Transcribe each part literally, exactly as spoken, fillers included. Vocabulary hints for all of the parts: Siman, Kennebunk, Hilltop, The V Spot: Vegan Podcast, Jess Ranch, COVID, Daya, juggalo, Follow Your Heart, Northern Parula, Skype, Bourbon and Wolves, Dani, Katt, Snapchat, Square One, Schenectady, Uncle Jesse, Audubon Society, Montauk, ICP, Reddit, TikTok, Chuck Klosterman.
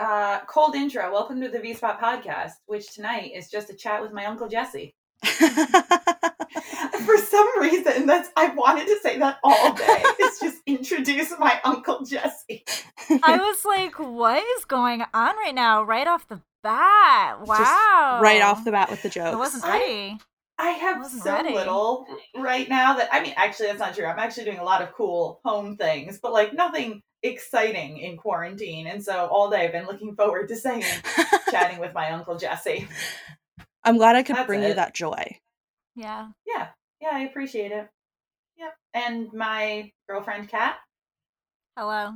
uh, cold intro. Welcome to the V Spot podcast, which tonight is just a chat with my Uncle Jesse. For some reason, that's I wanted to say that all day. It's just introduce my Uncle Jesse. I was like, what is going on right now? Right off the bat. Wow. Just right off the bat with the jokes. It wasn't ready. I, I have so ready. little right now that, I mean, actually, that's not true. I'm actually doing a lot of cool home things, but like nothing exciting in quarantine. And so all day I've been looking forward to saying, chatting with my Uncle Jesse. I'm glad I could That's bring it. you that joy. Yeah. Yeah. Yeah, I appreciate it. Yep. And my girlfriend, Katt. Hello.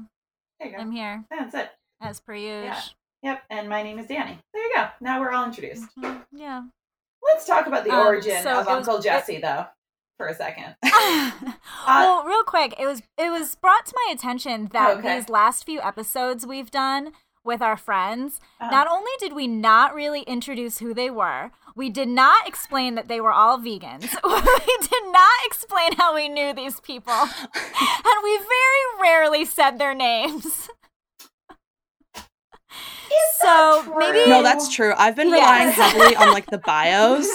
There you go. I'm here. That's it. As per usual. Yeah. Yep. And my name is Dani. There you go. Now we're all introduced. Mm-hmm. Yeah. Let's talk about the um, origin so of Uncle was, Jesse, it, though, for a second. uh, well, real quick, it was it was brought to my attention that okay. these last few episodes we've done with our friends, uh-huh. not only did we not really introduce who they were, we did not explain that they were all vegans. We did not explain how we knew these people. And we very rarely said their names. Is so maybe No, that's true. I've been relying yes. heavily on like the bios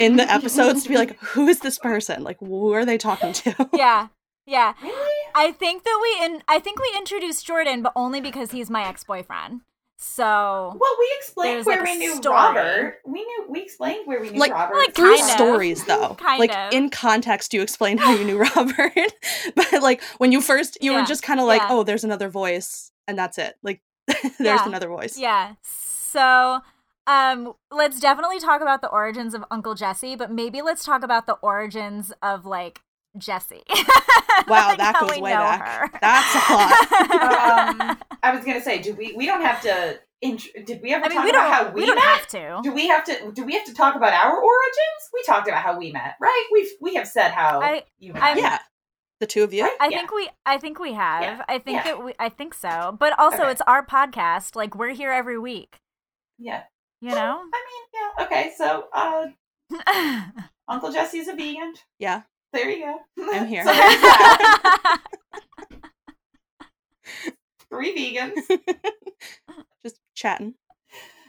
in the episodes to be like, who is this person? Like, who are they talking to? Yeah. Yeah. Really? I think that we in I think we introduced Jordan, but only because he's my ex-boyfriend. So Well, we explained where like we knew story. Robert. We knew we explained where we knew like, Robert. Like through stories though. kind like of. In context you explained how you knew Robert. But like when you first you yeah. were just kind of like, yeah. oh, there's another voice and that's it. Like there's yeah. another voice. Yeah. So Um, let's definitely talk about the origins of Uncle Jesse, but maybe let's talk about the origins of like Jesse. Wow, like that goes way back. Her. That's a lot. um, I was gonna say, do we? We don't have to. Int- did we ever I mean, talk we about how we, we don't met? Have to. Do we have to? Do we have to talk about our origins? We talked about how we met, right? We've we have said how I, you met. I'm, yeah. The two of you? I yeah. think we I think we have. Yeah. I think yeah. it we, I think so. But also okay. it's our podcast. Like we're here every week. Yeah. You well, know? I mean, yeah. Okay, so uh, Uncle Jesse's a vegan. Yeah. There you go. I'm here. So three vegans. Just chatting.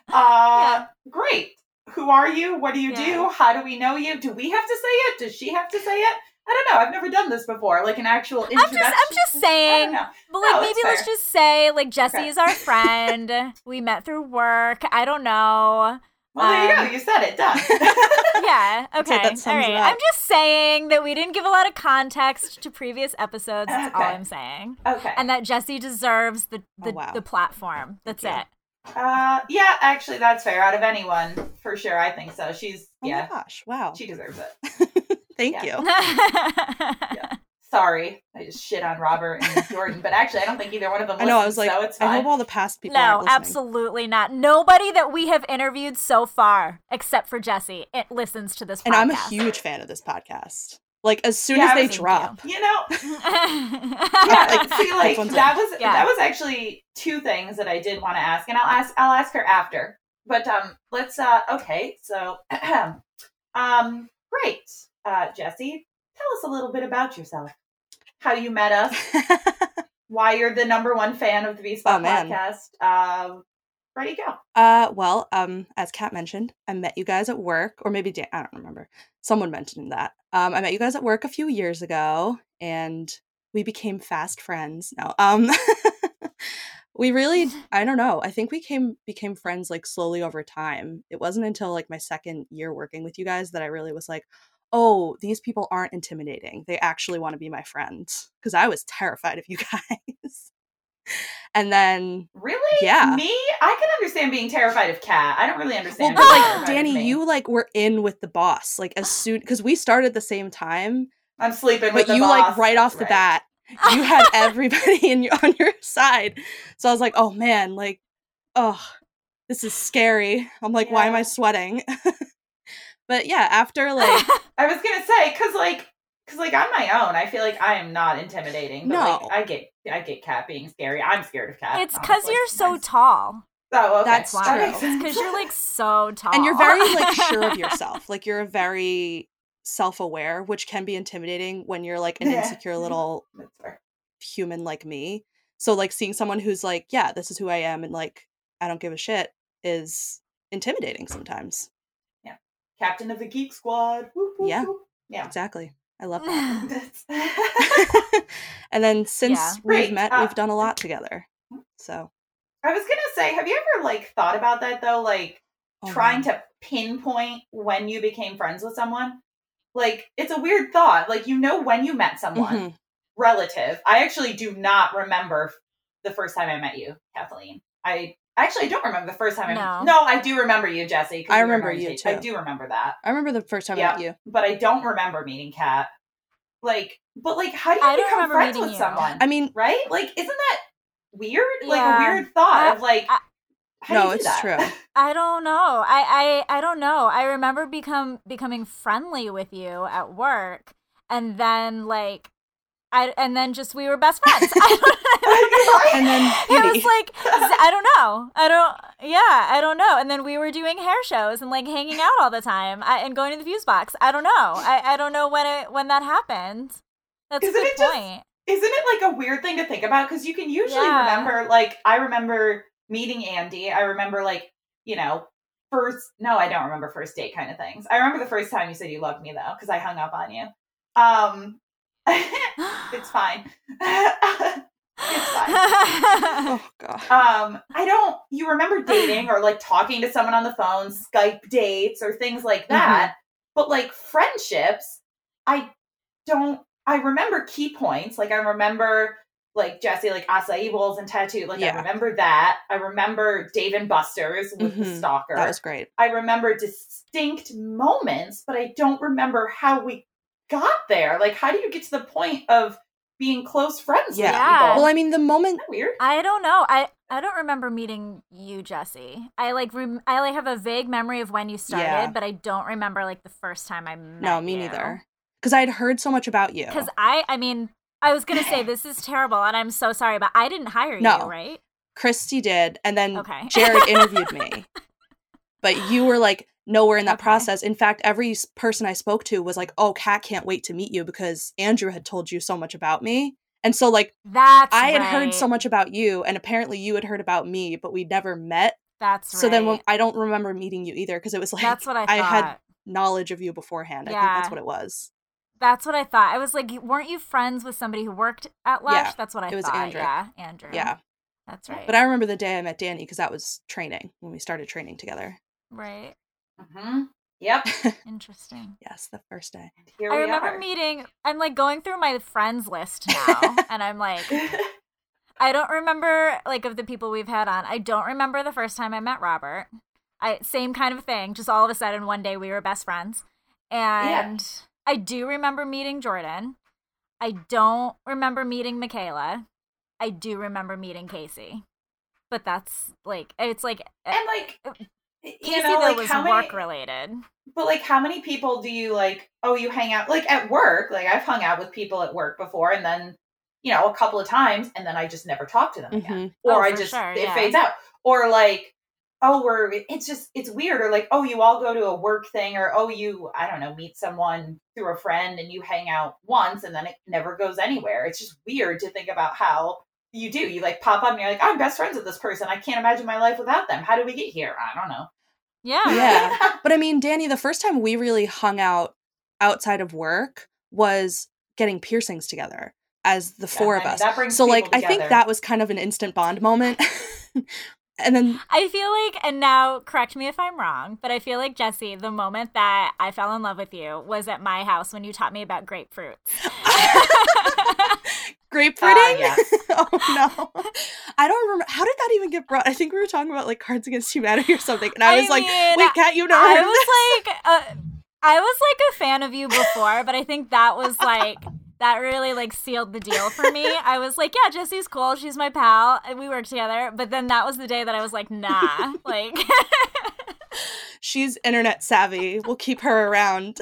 Uh, yeah. Great. Who are you? What do you yeah. do? How do we know you? Do we have to say it? Does she have to say it? I don't know. I've never done this before. Like an actual introduction. I'm just, I'm just saying. But like no, maybe let's just say like Jesse okay. is our friend. We met through work. I don't know. Well, there you um, go. You said it. Done. Yeah. Okay. All right. I'm just saying that we didn't give a lot of context to previous episodes. That's okay. all I'm saying. Okay. And that Jesse deserves the the, oh, wow. the platform. That's yeah. it. Uh, yeah, actually, that's fair. Out of anyone, for sure, I think so. She's, oh yeah. my gosh. Wow. She deserves it. Thank yeah. you. Yeah. Sorry. I just shit on Robert and Jordan, but actually I don't think either one of them listens, I know, I was like, so it's fine. I hope all the past people No, absolutely not. Nobody that we have interviewed so far, except for Jesse, it listens to this podcast. And I'm a huge fan of this podcast. Like, as soon yeah, as they drop. You, you know? Yeah, like, see, like, that was, yeah. that was actually two things that I did want to ask, and I'll ask, I'll ask her after. But um, let's, uh, okay, so, um, great, uh, Jesse. Tell us a little bit about yourself. How you met us. Why you're the number one fan of the V Spot oh, podcast. Um, ready to go. Uh, well, um, as Kat mentioned, I met you guys at work, or maybe Dan- I don't remember. Someone mentioned that. Um, I met you guys at work a few years ago, and we became fast friends. No, um, we really, I don't know. I think we came became friends like slowly over time. It wasn't until like my second year working with you guys that I really was like, oh, these people aren't intimidating. They actually want to be my friend. Because I was terrified of you guys. And then... Really? Yeah. Me? I can understand being terrified of Kat. I don't really understand. Well, but like, Dani, you like were in with the boss. Like as soon... Because we started at the same time. I'm sleeping with the boss. But you like right off the right. bat, you had everybody in your, on your side. So I was like, oh man, like, oh, this is scary. I'm like, yeah. why am I sweating? But yeah, after like... I was going to say, because like, cause like on my own, I feel like I am not intimidating. But no. Like, I get I get Kat being scary. I'm scared of Kat. It's because you're so tall. Oh, okay. That's why. It's because you're like so tall. And you're very like sure of yourself. Like you're very self-aware, which can be intimidating when you're like an insecure little human like me. So like seeing someone who's like, yeah, this is who I am. And like I don't give a shit is intimidating sometimes. Yeah. Captain of the Geek Squad. Whoop, whoop, yeah. Whoop. Yeah. Exactly. I love that. And then since yeah. we've right. met, uh, we've done a lot together. So I was going to say, have you ever like thought about that though? Like oh, trying man. to pinpoint when you became friends with someone? Like, it's a weird thought. Like, you know, when you met someone mm-hmm. relative, I actually do not remember the first time I met you, Kathleen. I actually I don't remember the first time. No. I No, I do remember you, Jesse. I remember you too. I do remember that. I remember the first time yeah, I met you, but I don't remember meeting Katt. Like, but like, how do you I become friends with you. someone? I mean, right? Like, isn't that weird? Yeah. Like a weird thought I, of like. I, How no, it's that? true. I don't know. I, I I don't know. I remember become becoming friendly with you at work, and then like, I and then just we were best friends. I don't, and then it was like I don't know. I don't. Yeah, I don't know. And then we were doing hair shows and like hanging out all the time I, and going to the fuse box. I don't know. I, I don't know when it when that happened. That's isn't a good just, point. Isn't it like a weird thing to think about? Because you can usually yeah. remember. Like I remember. Meeting Andy, I remember like, you know, first, no, I don't remember first date kind of things. I remember the first time you said you loved me though, because I hung up on you. Um, it's fine. It's fine. Oh, God. Um, I don't, you remember dating or like talking to someone on the phone, Skype dates or things like that. Mm-hmm. But like friendships, I don't, I remember key points. Like I remember like Jesse, like acai bowls and tattoo. Like yeah. I remember that. I remember Dave and Buster's with mm-hmm. the stalker. That was great. I remember distinct moments, but I don't remember how we got there. Like, how do you get to the point of being close friends yeah. with people? Well, I mean, the moment. Isn't that weird? I don't know. I, I don't remember meeting you, Jesse. I like rem- I like have a vague memory of when you started, yeah. but I don't remember like the first time I met No, me you. neither. Because I had heard so much about you. Because I, I mean. I was going to say, this is terrible, and I'm so sorry, but I didn't hire no. you, right? Christy did, and then okay. Jared interviewed me. But you were, like, nowhere in that okay. process. In fact, every person I spoke to was like, oh, Katt can't wait to meet you because Andrew had told you so much about me. And so, like, That's I had right. heard so much about you, and apparently you had heard about me, but we never met. That's right. So then when, I don't remember meeting you either because it was like that's what I, I had knowledge of you beforehand. Yeah. I think that's what it was. That's what I thought. I was like, weren't you friends with somebody who worked at Lush? Yeah, that's what I thought. It was thought. Andrew. Yeah, Andrew. Yeah. That's right. But I remember the day I met Dani because that was training, when we started training together. Right. Mm-hmm. Yep. Interesting. Yes, the first day. Here I we remember are. meeting, I'm like going through my friends list now, and I'm like, I don't remember, like of the people we've had on, I don't remember the first time I met Robert. I Same kind of thing, just all of a sudden one day we were best friends. And... Yeah. I do remember meeting Jordan. I don't remember meeting Michaela. I do remember meeting Casey. But that's like, it's like. And like, Casey you know, though like was how many, work related. But like, how many people do you like, oh, you hang out, like at work, like I've hung out with people at work before and then, you know, a couple of times and then I just never talk to them mm-hmm. again. Or oh, I just, sure, it yeah. fades out. Or like. oh, we're, it's just, it's weird. Or like, oh, you all go to a work thing or, oh, you, I don't know, meet someone through a friend and you hang out once and then it never goes anywhere. It's just weird to think about how you do. You like pop up and you're like, I'm best friends with this person. I can't imagine my life without them. How did we get here? I don't know. Yeah. Yeah. But I mean, Dani, the first time we really hung out outside of work was getting piercings together as the yeah, four I of mean, us. That brings so like, together. I think that was kind of an instant bond moment. And then I feel like, and now correct me if I'm wrong, but I feel like, Jesse, the moment that I fell in love with you was at my house when you taught me about grapefruit. Grapefruiting? Uh, yes. Oh, no. I don't remember. How did that even get brought? I think we were talking about, like, Cards Against Humanity or something. And I, I was mean, like, wait, Katt, you know I was this? like, a, I was like a fan of you before, but I think that was like... That really, like, sealed the deal for me. I was like, yeah, Jessie's cool. She's my pal. And we work together. But then that was the day that I was like, nah. Like, she's internet savvy. We'll keep her around.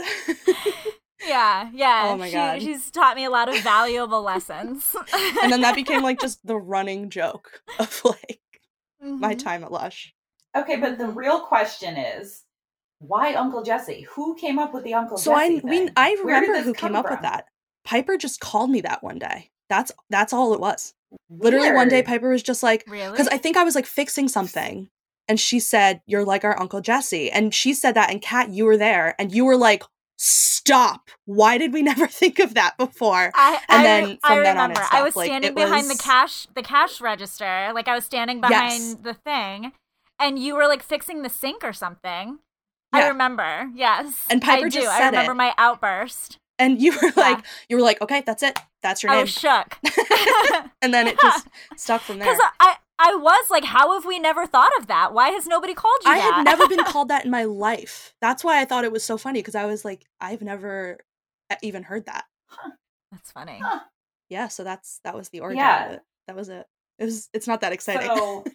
Yeah, yeah. Oh, my God. She, she's taught me a lot of valuable lessons. And then that became, like, just the running joke of, like, mm-hmm. my time at Lush. Okay, but the real question is, why Uncle Jesse? Who came up with the Uncle so Jesse I, we, I remember who came from? up with that. Piper just called me that one day. That's that's all it was. Weird. Literally one day Piper was just like, because really? I think I was like fixing something And she said, "You're like our Uncle Jesse." And she said that, and Katt, you were there, and you were like, "Stop! Why did we never think of that before?" I, and I, then from I then remember. On, it I was like, standing it behind was... the cash, the cash register. Like I was standing behind yes. the thing, and you were like fixing the sink or something. Yeah. I remember. Yes, and Piper I just do. Said I remember it. My outburst. And you were like, yeah. you were like, "Okay, that's it. That's your name." I was shook. And then it yeah. just stuck from there. Because I. I was like, how have we never thought of that? Why has nobody called you I that? I had never been called that in my life. That's why I thought it was so funny, because I was like, I've never even heard that. That's funny. Huh. Yeah, so that's that was the origin yeah. of it. That was it. It was. It's not that exciting. So,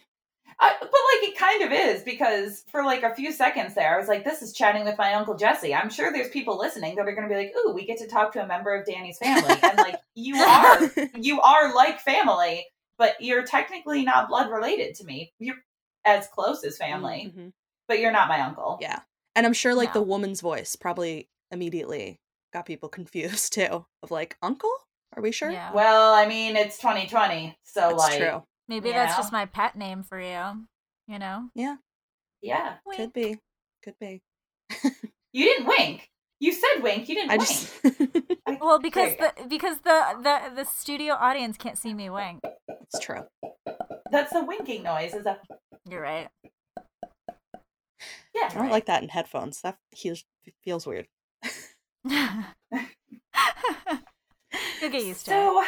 I, but like it kind of is, because for like a few seconds there, I was like, this is chatting with my Uncle Jesse. I'm sure there's people listening that are going to be like, ooh, we get to talk to a member of Dani's family. And like, you are, you are like family. But you're technically not blood related to me. You're as close as family, mm-hmm. but you're not my uncle. Yeah. And I'm sure like no. the woman's voice probably immediately got people confused too of like, uncle? Are we sure? Yeah. Well, I mean, it's twenty twenty. So that's like. True. Maybe that's know? Just my pet name for you. You know? Yeah. Yeah. Wink. Could be. Could be. You didn't wink. You said wink. You didn't I wink. Just... I, well, because the because the, the the studio audience can't see me wink. It's true. That's the winking noise. Is that? You're right. Yeah, I don't right. like that in headphones. That feels, feels weird. You'll get used to so, it. So,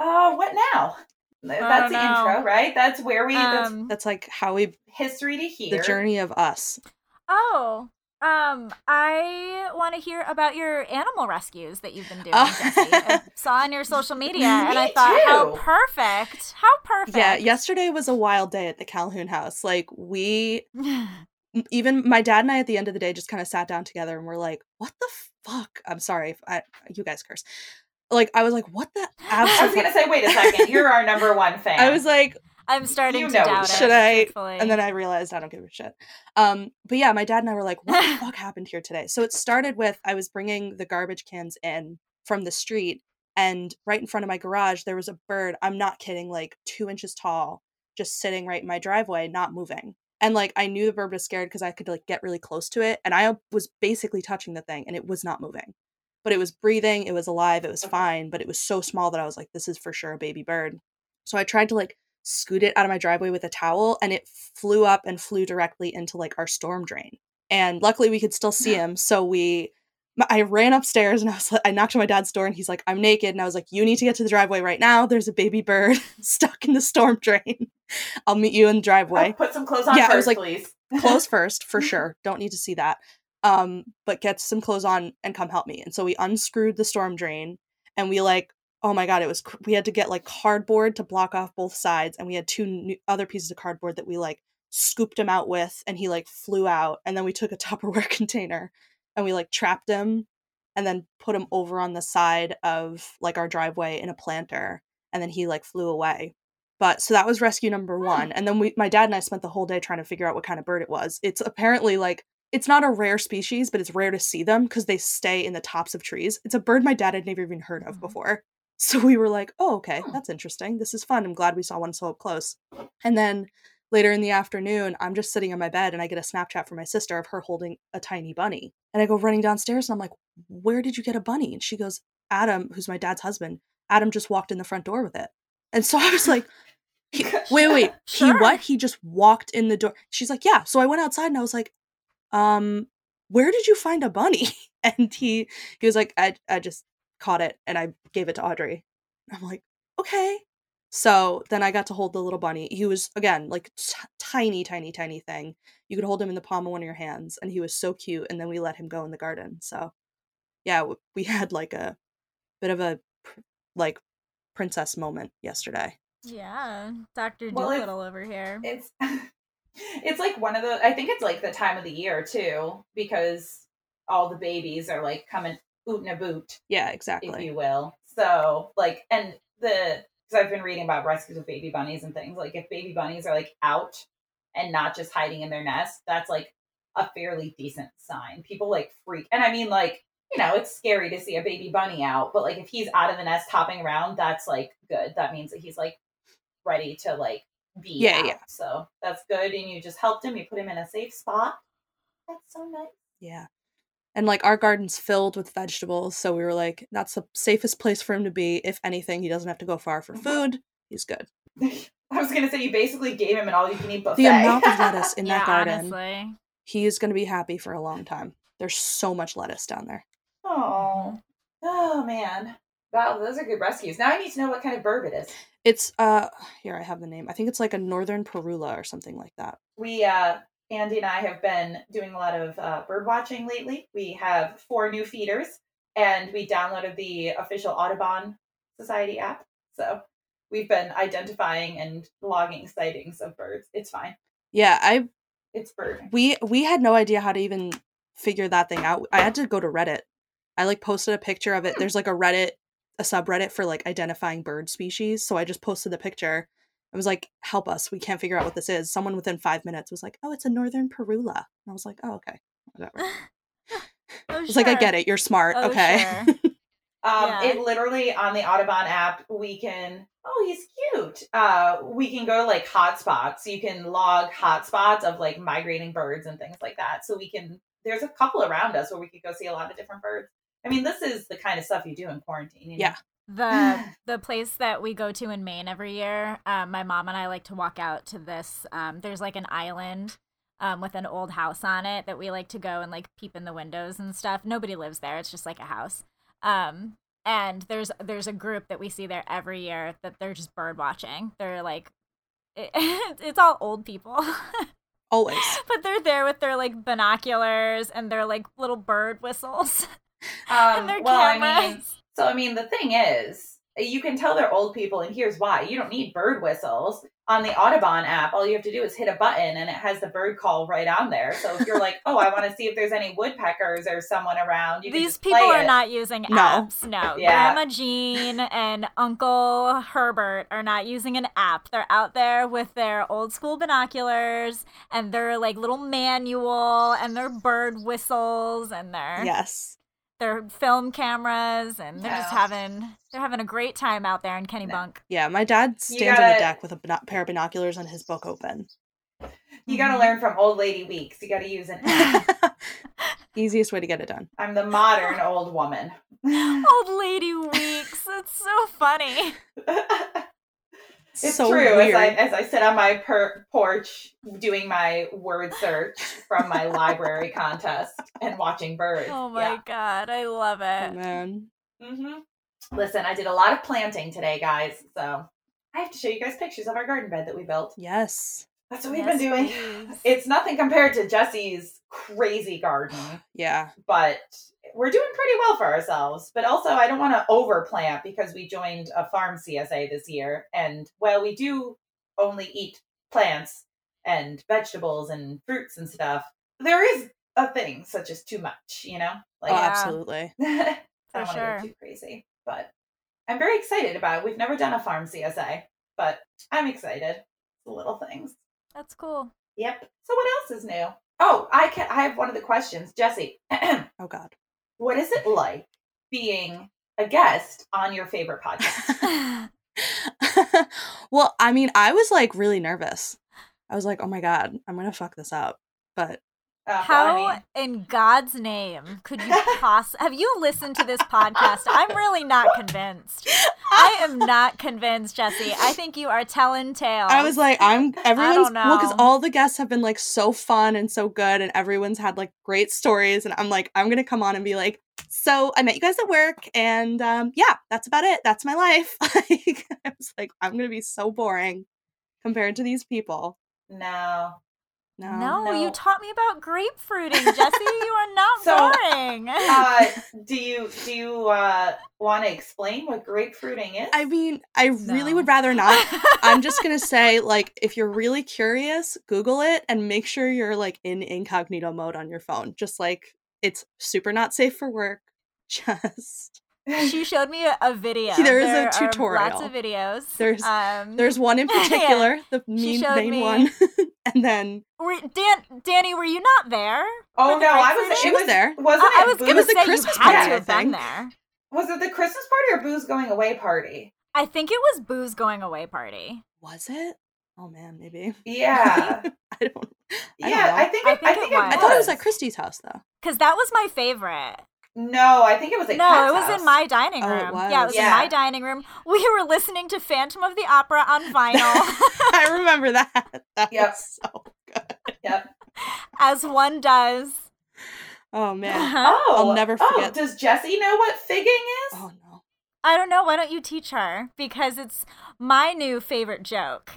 uh, what now? That's the know. Intro, right? That's where we. Um, that's, that's like how we history to hear the journey of us. Oh. Um, I want to hear about your animal rescues that you've been doing, uh, Jesse. I saw on your social media, and I thought, too. how perfect, how perfect. Yeah, yesterday was a wild day at the Calhoun house. Like, we, even my dad and I at the end of the day just kind of sat down together, and we're like, what the fuck? I'm sorry, if I, you guys curse. Like, I was like, what the absolute? I was going to say, wait a second, you're our number one fan. I was like... I'm starting you to doubt it. Should I? Truthfully. And then I realized I don't give a shit. Um, but yeah, my dad and I were like, what the fuck happened here today? So it started with I was bringing the garbage cans in from the street, and right in front of my garage, there was a bird. I'm not kidding, like two inches tall, just sitting right in my driveway, not moving. And like, I knew the bird was scared because I could like get really close to it. And I was basically touching the thing, and it was not moving, but it was breathing. It was alive. It was fine, but it was so small that I was like, this is for sure a baby bird. So I tried to like, scoot it out of my driveway with a towel, and it flew up and flew directly into like our storm drain, and luckily we could still see him. So we I ran upstairs, and I was like, I knocked on my dad's door, and he's like, I'm naked, and I was like, you need to get to the driveway right now. There's a baby bird stuck in the storm drain. I'll meet you in the driveway. I'll put some clothes on yeah, first, I was like, please. Clothes first for sure, don't need to see that, um but get some clothes on and come help me. And so we unscrewed the storm drain, and we like oh my God, it was, we had to get like cardboard to block off both sides. And we had two new, other pieces of cardboard that we like scooped him out with, and he like flew out. And then we took a Tupperware container, and we like trapped him, and then put him over on the side of like our driveway in a planter. And then he like flew away. But so that was rescue number one. And then we, my dad and I spent the whole day trying to figure out what kind of bird it was. It's apparently like, it's not a rare species, but it's rare to see them because they stay in the tops of trees. It's a bird my dad had never even heard of before. So we were like, oh, okay, that's interesting. This is fun. I'm glad we saw one so up close. And then later in the afternoon, I'm just sitting on my bed, and I get a Snapchat from my sister of her holding a tiny bunny. And I go running downstairs, and I'm like, where did you get a bunny? And she goes, Adam, who's my dad's husband, Adam just walked in the front door with it. And so I was like, he, wait, wait, sure. he what? He just walked in the door. She's like, yeah. So I went outside, and I was like, um, where did you find a bunny? And he, he was like, I, I just... caught it, and I gave it to Audrey. I'm like, okay. So then I got to hold the little bunny. He was, again, like t- tiny, tiny, tiny thing. You could hold him in the palm of one of your hands, and he was so cute. And then we let him go in the garden. So yeah, we had like a bit of a like princess moment yesterday. Yeah, Doctor Well, Doolittle over here. It's it's like one of the, I think it's like the time of the year too, because all the babies are like coming boot in a boot. Yeah, exactly. If you will. So, like, and the, because I've been reading about rescues of baby bunnies and things, like, if baby bunnies are, like, out and not just hiding in their nest, that's, like, a fairly decent sign. People, like, freak. And I mean, like, you know, it's scary to see a baby bunny out, but, like, if he's out of the nest hopping around, that's, like, good. That means that he's, like, ready to, like, be yeah, out. Yeah. So that's good. And you just helped him. You put him in a safe spot. That's so nice. Yeah. And like our garden's filled with vegetables. So we were like, that's the safest place for him to be. If anything, he doesn't have to go far for food. He's good. I was going to say, you basically gave him an all-you-can-eat buffet. The amount of lettuce in yeah, that garden. Honestly. He is going to be happy for a long time. There's so much lettuce down there. Oh. Oh, man. Wow, those are good rescues. Now I need to know what kind of bird it is. It's, uh, here, I have the name. I think it's like a Northern Parula or something like that. We, uh, Andy and I have been doing a lot of uh, bird watching lately. We have four new feeders, and we downloaded the official Audubon Society app. So we've been identifying and logging sightings of birds. It's fine. Yeah, I... It's bird. We, we had no idea how to even figure that thing out. I had to go to Reddit. I, like, posted a picture of it. There's, like, a Reddit... a subreddit for like identifying bird species. So I just posted the picture. I was like, help us. We can't figure out what this is. Someone within five minutes was like, oh, it's a Northern Parula. And I was like, oh, okay. Whatever. oh, I was sure. like, I get it. You're smart. Oh, okay. Sure. um, yeah. It literally on the Audubon app, we can, oh, he's cute. Uh, we can go to like hotspots. You can log hotspots of like migrating birds and things like that. So we can, there's a couple around us where we could go see a lot of different birds. I mean, this is the kind of stuff you do in quarantine. You know? Yeah. The the place that we go to in Maine every year, um, my mom and I like to walk out to this. Um, there's like an island um, with an old house on it that we like to go and like peep in the windows and stuff. Nobody lives there. It's just like a house. Um, and there's there's a group that we see there every year that they're just bird watching. They're like, it, it's all old people. Always. But they're there with their like binoculars and their like little bird whistles. Um, well, cameras. I mean, so I mean, the thing is, you can tell they're old people, and here's why: you don't need bird whistles on the Audubon app. All you have to do is hit a button, and it has the bird call right on there. So if you're like, "Oh, I want to see if there's any woodpeckers or someone around," you these can people are it. Not using no. apps. No, yeah. Grandma Jean and Uncle Herbert are not using an app. They're out there with their old school binoculars and their like little manual and their bird whistles and their yes. Their film cameras, and they're no. just having they're having a great time out there in Kennebunk. Yeah, my dad stands gotta, on the deck with a bin- pair of binoculars and his book open. You got to mm-hmm. learn from old lady weeks. You got to use an app. Easiest way to get it done. I'm the modern old woman. Old lady weeks. That's so funny. It's so true. Weird. As I as I sit on my per- porch doing my word search from my library contest and watching birds. Oh my yeah. God, I love it. Oh, man. Mm-hmm. Listen, I did a lot of planting today, guys. So I have to show you guys pictures of our garden bed that we built. Yes, that's what yes, we've been doing. Please. It's nothing compared to Jesse's crazy garden. Yeah, but we're doing pretty well for ourselves, but also I don't want to overplant because we joined a farm C S A this year. And well, we do only eat plants and vegetables and fruits and stuff. There is a thing such as too much, you know? Like, oh, absolutely. I don't want to sure. go too crazy, but I'm very excited about it. We've never done a farm C S A, but I'm excited. The little things. That's cool. Yep. So what else is new? Oh, I can. I have one of the questions, Jesse. Oh God. What is it like being a guest on your favorite podcast? Well, I mean, I was like really nervous. I was like, oh my God, I'm going to fuck this up. But uh, how well, I mean... in God's name could you possibly have you listened to this podcast? I'm really not convinced. I am not convinced, Jesse. I think you are telling tales. I was like, I'm everyone's well, because all the guests have been like so fun and so good, and everyone's had like great stories. And I'm like, I'm gonna come on and be like, so I met you guys at work, and um, yeah, that's about it. That's my life. Like, I was like, I'm gonna be so boring compared to these people. No. No, no, no, you taught me about grapefruiting, Jesse. You are not so, boring. uh, do you do you uh, want to explain what grapefruiting is? I mean, I no. really would rather not. I'm just gonna say, like, if you're really curious, Google it and make sure you're like in incognito mode on your phone. Just like it's super not safe for work. Just. She showed me a video. There is there a tutorial. Lots of videos. There's um, there's one in particular, yeah. the main, main me. one. And then were, Dan, Danny, were you not there? Oh no, the I was. She was there. Wasn't uh, it? I was going to say Christmas you had to have been there. Was it the Christmas party or Boo's going away party? I think it was Boo's going away party. Was it? Oh man, maybe. Yeah. I don't. I yeah, don't I think. I, I think, I think it was. I thought it was at Christie's house though, because that was my favorite. No, I think it was at no, Katt's it was house. in my dining room. Oh, it was. Yeah, it was yeah. in my dining room. We were listening to Phantom of the Opera on vinyl. I remember that. That yep. was so good. Yep. As one does. Oh man. Uh-huh. Oh, I'll never forget. Oh, does Jesse know what figging is? Oh no. I don't know. Why don't you teach her? Because it's my new favorite joke.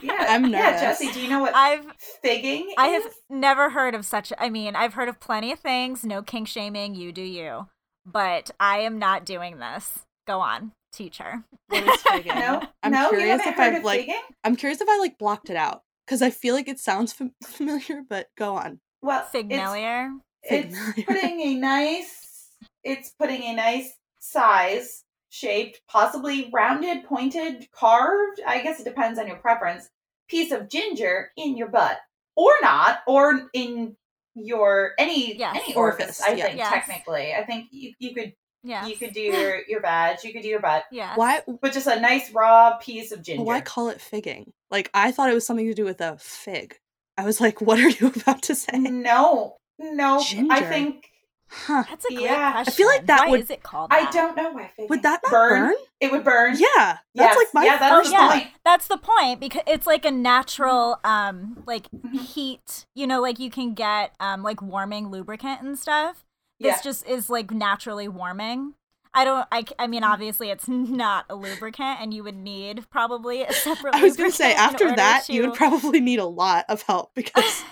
Yeah, I'm nervous. Yeah, Jesse, do you know what I've figging is? I have never heard of such. I mean, I've heard of plenty of things. No kink shaming. You do you. But I am not doing this. Go on, teacher. What is figging? No, I'm no, curious if I've like. Figging? I'm curious if I like blocked it out because I feel like it sounds fam- familiar. But go on. Well, familiar. It's, it's putting a nice. It's putting a nice size. Shaped, possibly rounded, pointed, carved, I guess it depends on your preference, piece of ginger in your butt. Or not, or in your any yes. any orifice, I yeah. think, yes. technically. I think you, you could yes. you could do your, your vag, you could do your butt. Yeah. Why but just a nice raw piece of ginger. Why call it figging? Like I thought it was something to do with a fig. I was like, what are you about to say? No. No. Ginger. I think Huh. That's a great yeah. question. I feel like that why would. Is it called that? I don't know why. Figging. Would that not burn? burn? It would burn. Yeah, that's yes. like my yeah, that's first yeah. point. That's the point because it's like a natural, um, like heat. You know, like you can get um, like warming lubricant and stuff. This yeah. just is like naturally warming. I don't. I. I mean, obviously, it's not a lubricant, and you would need probably a separate. I was going to say after that, to... you would probably need a lot of help because.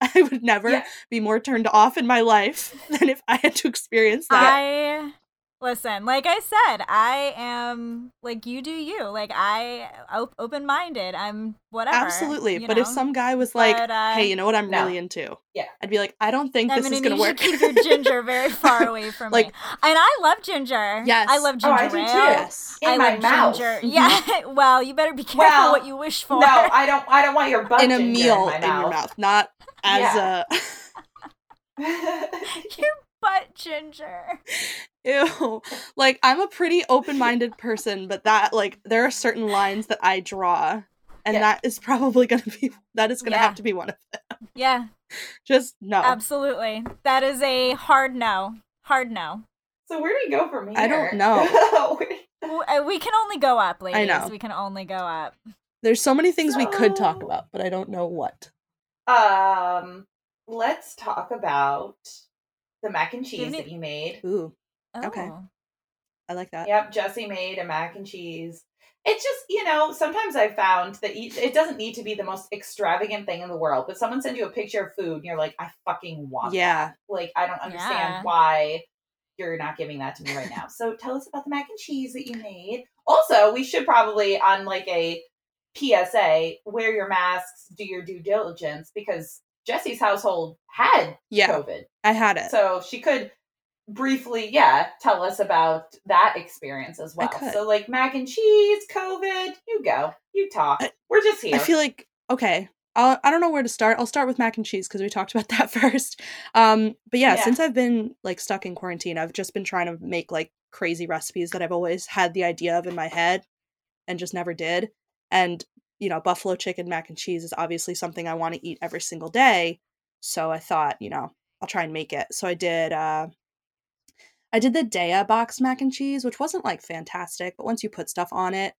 I would never yeah. be more turned off in my life than if I had to experience that. I listen, like I said, I am like you do you. Like I op- open-minded. I'm whatever. Absolutely. But know? If some guy was like, but, uh, "Hey, you know what I'm no. really into?" Yeah, I'd be like, "I don't think I'm this gonna is going to work." Keep your ginger very far away from like, me. And I love ginger. Yes, I love ginger. Oh, I do too. Yes. In I my love mouth. Ginger. Yeah. Well, you better be careful well, what you wish for. No, I don't. I don't want your butt in a meal in, in your mouth, not as yeah. a. Your butt ginger. Ew. Like, I'm a pretty open-minded person, but that, like, there are certain lines that I draw, and yeah. that is probably going to be, that is going to yeah. have to be one of them. Yeah. Just no. Absolutely. That is a hard no. Hard no. So where do we go from here? I don't know. We can only go up, ladies. I know. We can only go up. There's so many things so... we could talk about, but I don't know what. Um, let's talk about the mac and cheese me- that you made. Ooh. Oh. Okay. I like that. Yep, Jesse made a mac and cheese. It's just, you know, sometimes I've found that you, it doesn't need to be the most extravagant thing in the world, but someone sends you a picture of food and you're like, I fucking want yeah. that. Like, I don't understand yeah. why you're not giving that to me right now. So tell us about the mac and cheese that you made. Also, we should probably, on like a P S A, wear your masks, do your due diligence, because Jesse's household had yeah, COVID. I had it. So she could... briefly yeah tell us about that experience as well. So like mac and cheese, COVID, you go, you talk, we're just here. I feel like okay I'll, I don't know where to start. I'll start with mac and cheese because we talked about that first. Um but yeah, yeah since I've been like stuck in quarantine, I've just been trying to make like crazy recipes that I've always had the idea of in my head and just never did. And you know, buffalo chicken mac and cheese is obviously something I want to eat every single day, so I thought, you know, I'll try and make it. So I did uh I did the Daya box mac and cheese, which wasn't like fantastic, but once you put stuff on it,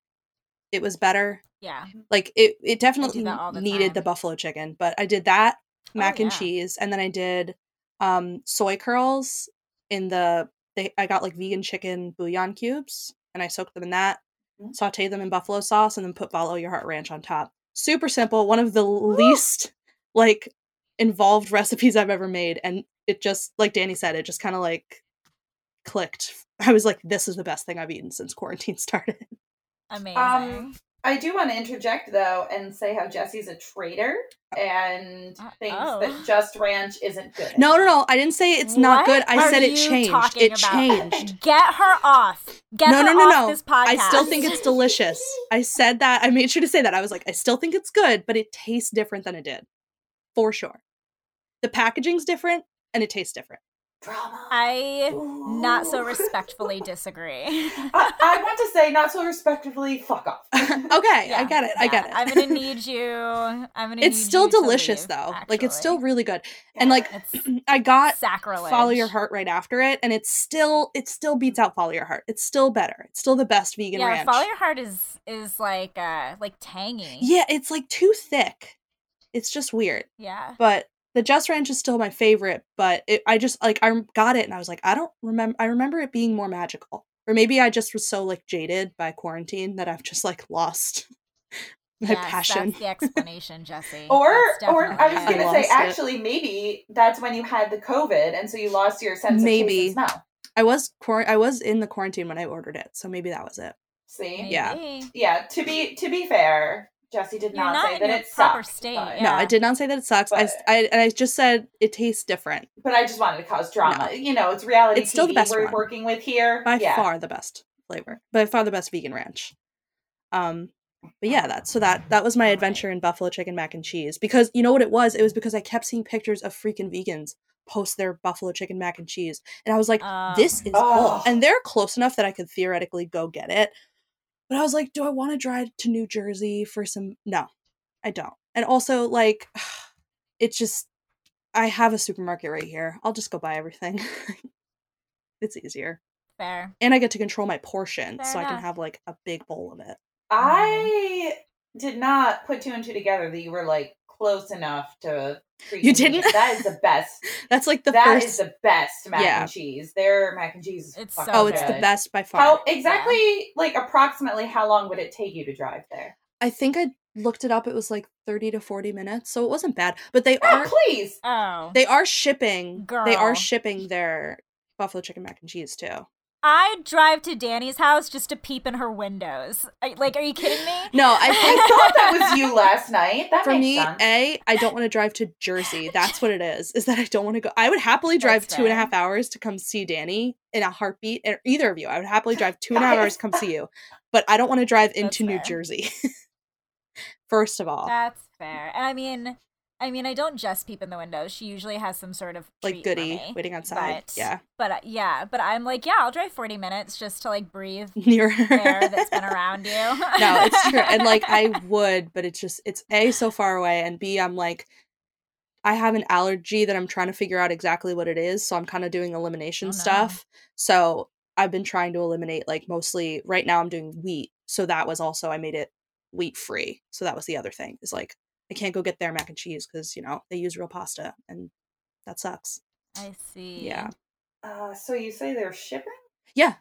it was better. Yeah. Like it, it definitely the needed time. The buffalo chicken, but I did that mac oh, yeah. and cheese. And then I did um, soy curls in the, they, I got like vegan chicken bouillon cubes and I soaked them in that, mm-hmm. sauteed them in buffalo sauce, and then put Follow Your Heart ranch on top. Super simple. One of the Ooh. least like involved recipes I've ever made. And it just, like Dani said, it just kind of like, clicked. I was like, this is the best thing I've eaten since quarantine started. Amazing. Um, I do want to interject though and say how Jesse's a traitor and uh, thinks oh. that Just Ranch isn't good. No, no, no. I didn't say it's what not good. I said it changed. It about? changed. Get her off. Get no, her no, no, off no. this podcast. I still think it's delicious. I said that. I made sure to say that. I was like, I still think it's good, but it tastes different than it did. For sure. The packaging's different and it tastes different. Drama. I Ooh. Not so respectfully disagree. I, I want to say not so respectfully, fuck off. Okay, yeah, I get it. Yeah. I get it. I'm gonna need you. I'm gonna. It's need still you delicious to leave, though. Actually. Like it's still really good. And like I got sacrilege. Follow Your Heart right after it, and it's still it still beats out Follow Your Heart. It's still better. It's still the best vegan yeah, ranch. Yeah, Follow Your Heart is is like uh like tangy. Yeah, it's like too thick. It's just weird. Yeah, but. The Jess Ranch is still my favorite, but it, I just, like, I got it, and I was like, I don't remember, I remember it being more magical. Or maybe I just was so, like, jaded by quarantine that I've just, like, lost my yes, passion. That's the explanation, Jesse. or, or I was going to say, actually, it. Maybe that's when you had the COVID, and so you lost your sense maybe. Of taste and smell. I was, quor- I was in the quarantine when I ordered it, so maybe that was it. See? Maybe. Yeah. Yeah, to be, to be fair... Jesse did not, not say that it sucks. Yeah. No, I did not say that it sucks. But, I, I and I just said it tastes different. But I just wanted to cause drama. No. You know, it's reality it's T V still the best we're one. Working with here. By yeah. far the best flavor. By far the best vegan ranch. Um, but yeah, that's so that that was my adventure in buffalo chicken mac and cheese. Because you know what it was? It was because I kept seeing pictures of freaking vegans post their buffalo chicken mac and cheese. And I was like, um, this is oh. cool. And they're close enough that I could theoretically go get it. But I was like, do I want to drive to New Jersey for some? No, I don't. And also, like, it's just, I have a supermarket right here. I'll just go buy everything. It's easier. Fair. And I get to control my portion, Fair so enough. I can have, like, a big bowl of it. I did not put two and two together that you were, like, close enough to... You didn't? That is the best. That's like the that first. That is the best mac yeah. and cheese. Their mac and cheese is it's so Oh, good. It's the best by far. How exactly, yeah. like approximately how long would it take you to drive there? I think I looked it up. It was like thirty to forty minutes. So it wasn't bad. But they oh, are. Please. Oh. They are shipping. Girl. They are shipping their buffalo chicken mac and cheese too. I'd drive to Dani's house just to peep in her windows. Are, like, are you kidding me? No, I, think- I thought that was you last night. That For makes me, sense. A, I don't want to drive to Jersey. That's what it is, is that I don't want to go. I would happily drive That's two fair. and a half hours to come see Dani in a heartbeat. Or either of you. I would happily drive two and a half hours to come see you. But I don't want to drive into New Jersey. First of all. That's fair. And I mean... I mean, I don't just peep in the window. She usually has some sort of treat like goodie for me, waiting outside. But, yeah, but uh, yeah, but I'm like, yeah, I'll drive forty minutes just to like breathe near air that's been around you. No, it's true, and like I would, but it's just it's A, so far away, and B, I'm like, I have an allergy that I'm trying to figure out exactly what it is, so I'm kind of doing elimination oh, no. stuff. So I've been trying to eliminate like mostly right now. I'm doing wheat, so that was also I made it wheat free. So that was the other thing is like. I can't go get their mac and cheese because, you know, they use real pasta and that sucks. I see. Yeah. Uh, so you say they're shipping? Yeah.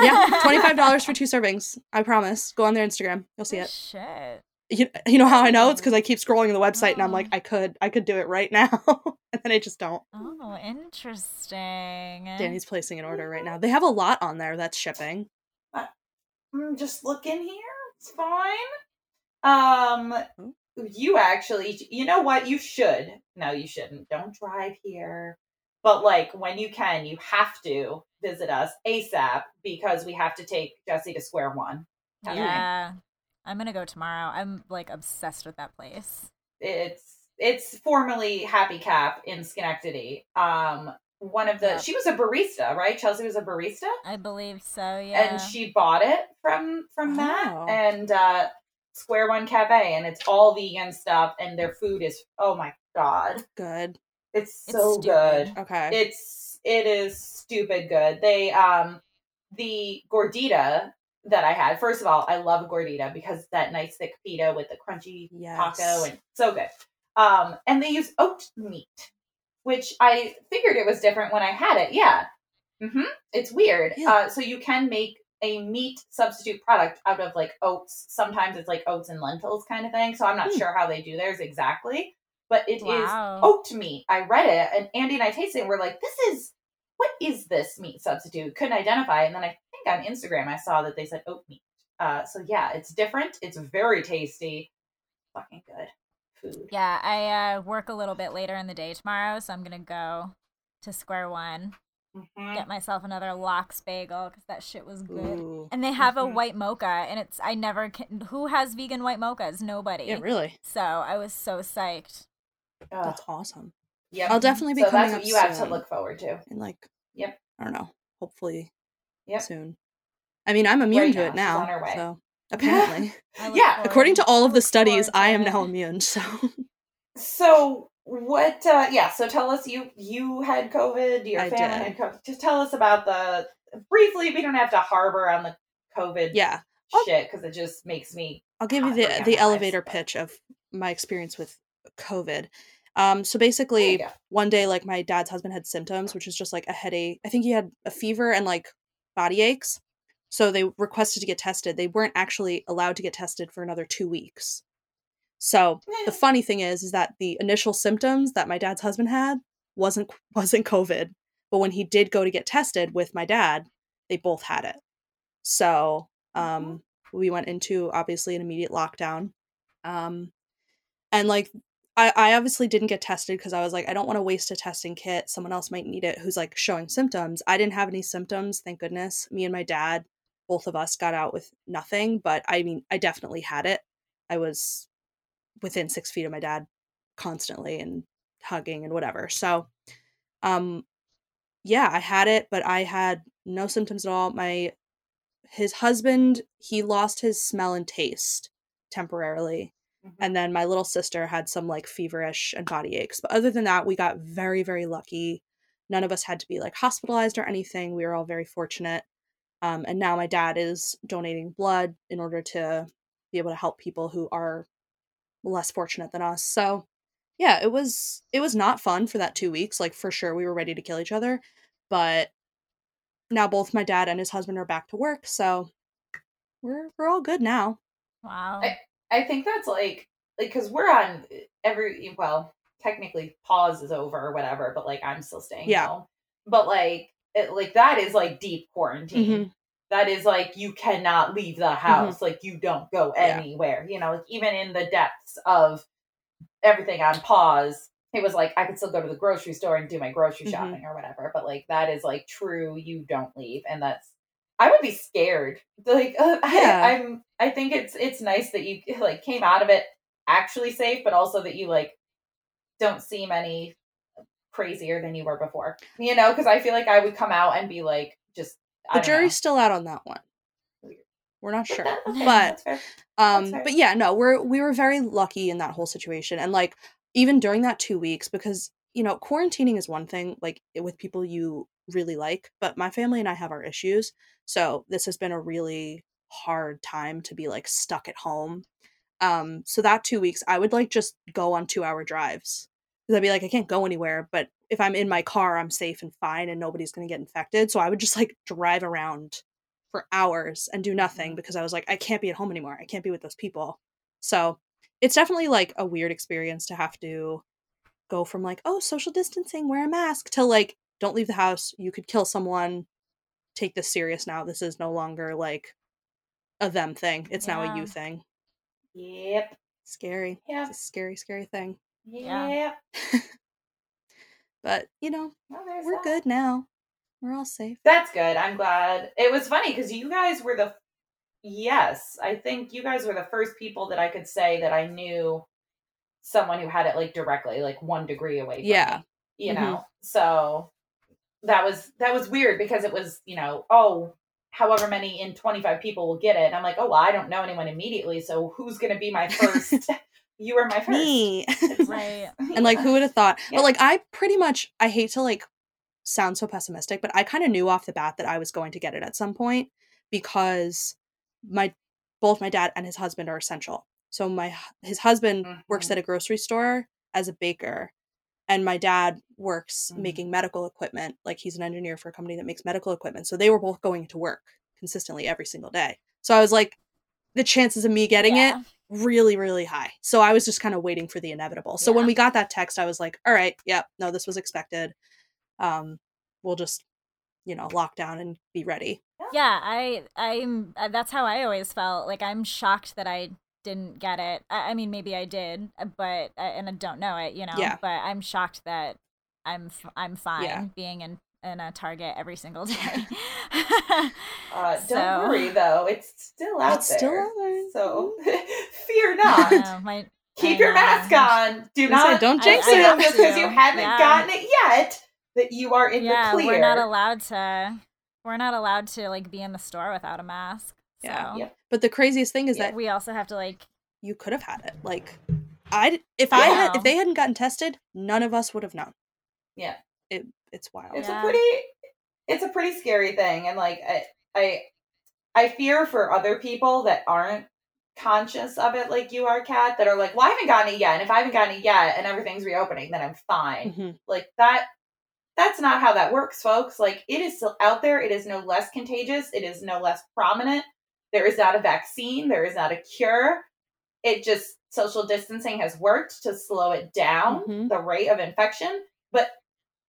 Yeah. twenty-five dollars for two servings. I promise. Go on their Instagram. You'll see oh, it. Shit. You, you know how I know? It's because I keep scrolling the website oh. and I'm like, I could. I could do it right now. And then I just don't. Oh, interesting. Dani's placing an order right now. They have a lot on there that's shipping. Uh, just look in here. It's fine. Um... Ooh. You actually, you know what? You should. No, you shouldn't. Don't drive here. But like when you can, you have to visit us ASAP because we have to take Jesse to Square One. That's yeah. Right. I'm going to go tomorrow. I'm like obsessed with that place. It's, it's formerly Happy Cap in Schenectady. Um, one of the, yep. She was a barista, right? Chelsea was a barista. I believe so. Yeah. And she bought it from, from oh. that. And, uh, Square One Cafe, and it's all vegan stuff, and their food is oh my god, good. It's so it's good. Okay, it's it is stupid good. They um the gordita that I had. First of all, I love gordita because that nice thick pita with the crunchy yes. taco and so good. Um, and they use oat meat, which I figured it was different when I had it. Yeah, mm-hmm. It's weird. Yeah. Uh, so you can make. A meat substitute product out of like oats. Sometimes it's like oats and lentils kind of thing. So I'm not mm. sure how they do theirs exactly, but it wow. is oat meat. I read it and Andy and I tasted it and we're like, this is, what is this meat substitute? Couldn't identify. And then I think on Instagram, I saw that they said oat meat. Uh, so yeah, it's different. It's very tasty. Fucking good food. Yeah. I uh, work a little bit later in the day tomorrow. So I'm going to go to Square One. Mm-hmm. Get myself another lox bagel because that shit was good. Ooh. And they have mm-hmm. a white mocha, and it's I never can, who has vegan white mochas? Nobody. Yeah, really. So I was so psyched. Ugh. That's awesome. Yep. I'll definitely be so coming up soon. So that's what you have to look forward to. And like, yep. I don't know. Hopefully yep. soon. I mean, I'm immune right to now. it now. She's on her way. So apparently. Yeah. According to all of the studies, I am now immune. So. So what, uh, yeah. So tell us, you, you had COVID, your I family did. had COVID. Just tell us about the, briefly, we don't have to harbor on the COVID yeah. shit because it just makes me. I'll give you the, the elevator but. pitch of my experience with COVID. Um, so basically one day, like my dad's husband had symptoms, which is just like a headache. I think he had a fever and like body aches. So they requested to get tested. They weren't actually allowed to get tested for another two weeks. So the funny thing is, is that the initial symptoms that my dad's husband had wasn't, wasn't COVID, but when he did go to get tested with my dad, they both had it. So, um, we went into obviously an immediate lockdown. Um, and like, I, I obviously didn't get tested because I was like, I don't want to waste a testing kit. Someone else might need it who's like showing symptoms. I didn't have any symptoms, thank goodness. Me and my dad, both of us got out with nothing. But I mean, I definitely had it. I was within six feet of my dad constantly and hugging and whatever. So, um, yeah, I had it, but I had no symptoms at all. My his husband, he lost his smell and taste temporarily. And then my little sister had some like feverish and body aches. But other than that, we got very, very lucky. None of us had to be like hospitalized or anything. We were all very fortunate. Um, and now my dad is donating blood in order to be able to help people who are less fortunate than us. So yeah, it was, it was not fun for that two weeks. Like for sure, we were ready to kill each other, but now both my dad and his husband are back to work. So we're, we're all good now. Wow. I- I think that's like, like, cause we're on every, well, technically pause is over or whatever, but like, I'm still staying yeah. home, but like, it, like that is like deep quarantine. Mm-hmm. That is like, you cannot leave the house. Mm-hmm. Like you don't go anywhere, yeah. you know, like even in the depths of everything on pause, it was like, I could still go to the grocery store and do my grocery mm-hmm. shopping or whatever. But like, that is like true. You don't leave. And that's, I would be scared. Like, uh, yeah. I, I'm, I think it's, it's nice that you like came out of it actually safe, but also that you like, don't seem any crazier than you were before, you know? Cause I feel like I would come out and be like, just, I the jury's know. still out on that one. We're not sure, okay, but, um, but yeah, no, we're, we were very lucky in that whole situation. And like, even during that two weeks, because, you know, quarantining is one thing, like with people you really like, but my family and I have our issues. So this has been a really hard time to be like stuck at home. Um, so that two weeks I would like just go on two hour drives because I'd be like, I can't go anywhere, but if I'm in my car, I'm safe and fine and nobody's going to get infected. So I would just like drive around for hours and do nothing because I was like, I can't be at home anymore. I can't be with those people. So it's definitely like a weird experience to have to go from like, oh, social distancing, wear a mask to like, don't leave the house. You could kill someone. Take this serious now. This is no longer like a them thing. It's yeah. now a you thing. Yep. Scary. Yeah. It's a scary, scary thing. Yep. But, you know, well, we're that. good now. We're all safe. That's good. I'm glad. It was funny because you guys were the, yes, I think you guys were the first people that I could say that I knew someone who had it like directly, like one degree away from yeah. me. You know, mm-hmm. so that was, that was weird because it was, you know, oh, however many in twenty-five people will get it. And I'm like, oh, well, I don't know anyone immediately. So who's going to be my first? You were my first. Me. Right. And like, who would have thought? Yeah. But like, I pretty much, I hate to like sound so pessimistic, but I kind of knew off the bat that I was going to get it at some point because my, both my dad and his husband are essential. So my, his husband mm-hmm. works at a grocery store as a baker. And my dad works mm-hmm. making medical equipment. Like he's an engineer for a company that makes medical equipment. So they were both going to work consistently every single day. So I was like, the chances of me getting yeah. it really, really high. So I was just kind of waiting for the inevitable. So yeah. when we got that text, I was like, all right, yep, yeah, no, this was expected. Um, we'll just, you know, lock down and be ready. Yeah, I, I'm, that's how I always felt. Like I'm shocked that I didn't get it. I mean, maybe I did, but and I don't know it, you know. Yeah. But I'm shocked that I'm I'm fine yeah. being in, in a Target every single day. uh, so, don't worry though, it's still out it's there. It's still out there. So fear not. Uh, my Keep your mask on. Do not. Don't jinx it just because you haven't yeah. gotten it yet. That you are in yeah, the clear. We're not allowed to. We're not allowed to like be in the store without a mask. So. Yeah. yeah. But the craziest thing is yeah. that we also have to like. You could have had it. Like, I if yeah. I had if they hadn't gotten tested, none of us would have known. Yeah. It it's wild. It's yeah. a pretty. It's a pretty scary thing, and like I, I, I fear for other people that aren't conscious of it like you are, Kat, that are like, well, I haven't gotten it yet, and if I haven't gotten it yet and everything's reopening, then I'm fine. Mm-hmm. Like that that's not how that works, folks. Like, it is still out there. It is no less contagious. It is no less prominent. There is not a vaccine. There is not a cure. It just, social distancing has worked to slow it down, mm-hmm. the rate of infection, but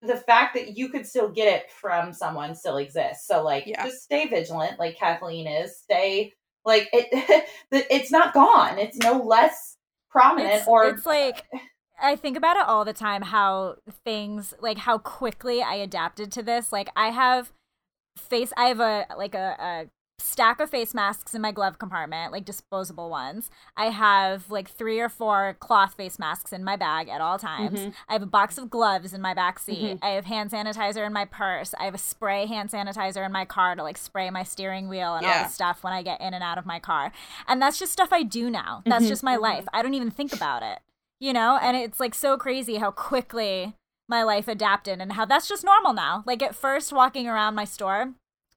the fact that you could still get it from someone still exists. So like, yeah. just stay vigilant. Like Kathleen is, stay Like it, it's not gone. It's no less prominent. It's, or it's like I think about it all the time. How things like how quickly I adapted to this. Like I have face. I have a like a, a stack of face masks in my glove compartment, like disposable ones. I have like three or four cloth face masks in my bag at all times. Mm-hmm. I have a box of gloves in my back seat. Mm-hmm. I have hand sanitizer in my purse. I have a spray hand sanitizer in my car to like spray my steering wheel and yeah. all this stuff when I get in and out of my car. And that's just stuff I do now. That's mm-hmm. just my life. I don't even think about it, you know? And it's like so crazy how quickly my life adapted and how that's just normal now. Like at first walking around my store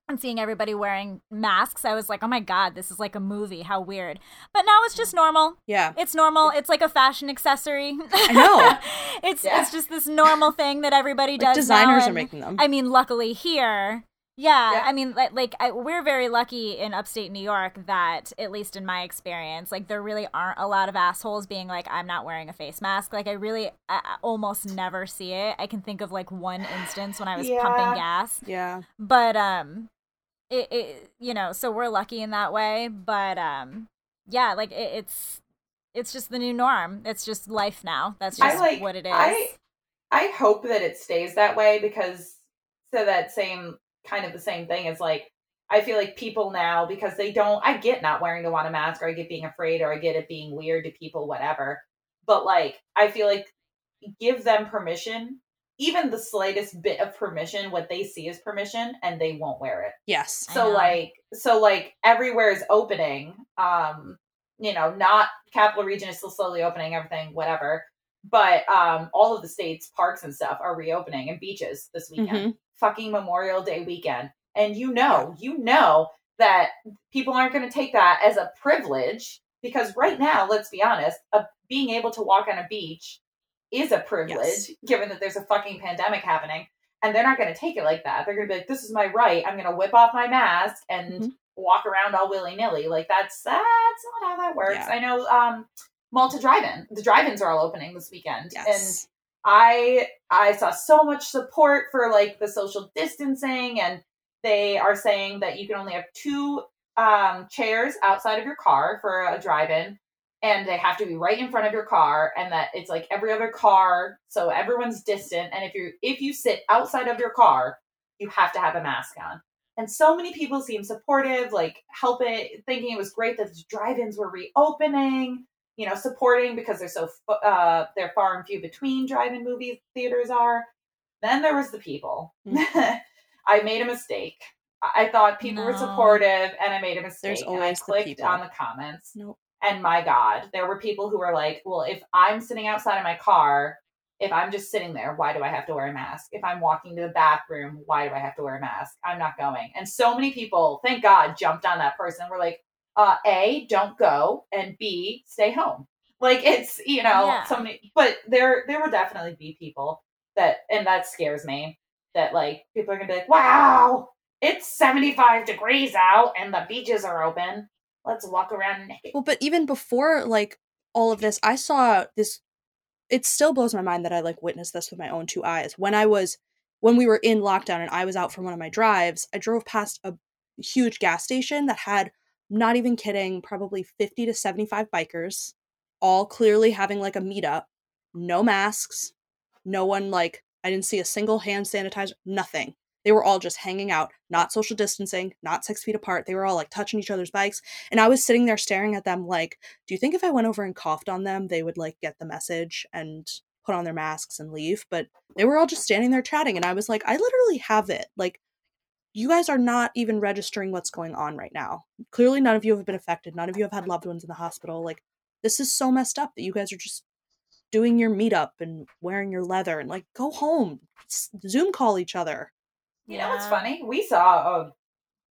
and seeing everybody wearing masks, I was like, oh my God, this is like a movie. How weird. But now it's just normal. Yeah. It's normal. It's like a fashion accessory. I know. it's yeah. it's just this normal thing that everybody like does. Designers now. And, are making them. I mean, luckily here. Yeah. yeah. I mean, like, like I, we're very lucky in upstate New York that, at least in my experience, like there really aren't a lot of assholes being like, I'm not wearing a face mask. Like I really I almost never see it. I can think of like one instance when I was yeah. pumping gas. Yeah. But, um, It, it you know, so we're lucky in that way, but um yeah, like it, it's it's just the new norm. It's just life now. That's just like, what it is. I, I hope that it stays that way, because so that same kind of the same thing is like, I feel like people now, because they don't, I get not wearing to want a mask, or I get being afraid, or I get it being weird to people, whatever, but like I feel like give them permission. Even the slightest bit of permission, what they see is permission, and they won't wear it. Yes. So like, so like everywhere is opening, um, you know, not Capital Region is still slowly opening everything, whatever. But um, all of the state's parks and stuff are reopening, and beaches this weekend, mm-hmm. fucking Memorial Day weekend. And you know, you know that people aren't going to take that as a privilege, because right now, let's be honest, uh, being able to walk on a beach is a privilege, yes. given that there's a fucking pandemic happening, and they're not going to take it like that. They're going to be like, this is my right. I'm going to whip off my mask and mm-hmm. walk around all willy nilly. Like that's, that's not how that works. Yeah. I know, um, Malta drive-in, the drive-ins are all opening this weekend. Yes. And I, I saw so much support for like the social distancing, and they are saying that you can only have two, um, chairs outside of your car for a drive-in. And they have to be right in front of your car, and that it's like every other car. So everyone's distant. And if you if you sit outside of your car, you have to have a mask on. And so many people seem supportive, like help it, thinking it was great that the drive-ins were reopening, you know, supporting, because they're so, uh, they're far and few between, drive-in movie theaters are. Then there was the people. Mm-hmm. I made a mistake. I thought people no. were supportive, and I made a mistake. There's always and I clicked the people. on the comments. Nope. And my God, there were people who were like, well, if I'm sitting outside of my car, if I'm just sitting there, why do I have to wear a mask? If I'm walking to the bathroom, why do I have to wear a mask? I'm not going. And so many people, thank God, jumped on that person. We're like, uh, A, don't go. And B, stay home. Like it's, you know, yeah. so many, but there, there will definitely be people that, and that scares me, that like people are gonna be like, wow, it's seventy-five degrees out and the beaches are open. Let's walk around naked. Well, but even before, like, all of this, I saw this, it still blows my mind that I, like, witnessed this with my own two eyes. When I was, when we were in lockdown and I was out for one of my drives, I drove past a huge gas station that had, not even kidding, probably fifty to seventy-five bikers, all clearly having, like, a meetup, no masks, no one, like, I didn't see a single hand sanitizer, nothing. They were all just hanging out, not social distancing, not six feet apart. They were all like touching each other's bikes. And I was sitting there staring at them like, do you think if I went over and coughed on them, they would like get the message and put on their masks and leave? But they were all just standing there chatting. And I was like, I literally have it. Like, you guys are not even registering what's going on right now. Clearly none of you have been affected. None of you have had loved ones in the hospital. Like, this is so messed up that you guys are just doing your meetup and wearing your leather and like, go home, Zoom call each other. You yeah. know what's funny? We saw a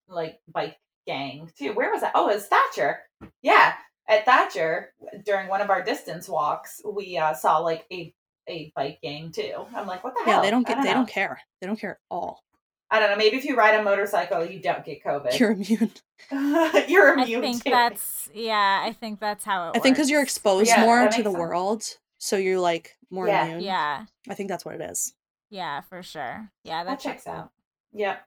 like bike gang too. Where was that? Oh, it was Thatcher. Yeah. At Thatcher, during one of our distance walks, we uh, saw like a, a bike gang too. I'm like, what the yeah, hell? Yeah, they don't get, don't they know. don't care. They don't care at all. I don't know. Maybe if you ride a motorcycle, you don't get COVID. You're immune. You're immune. I think too. that's, yeah, I think that's how it I works. I think because you're exposed yeah, more to the sense. world. So you're like more yeah. immune. Yeah. I think that's what it is. Yeah, for sure. Yeah, that, that checks, checks out. out. Yeah.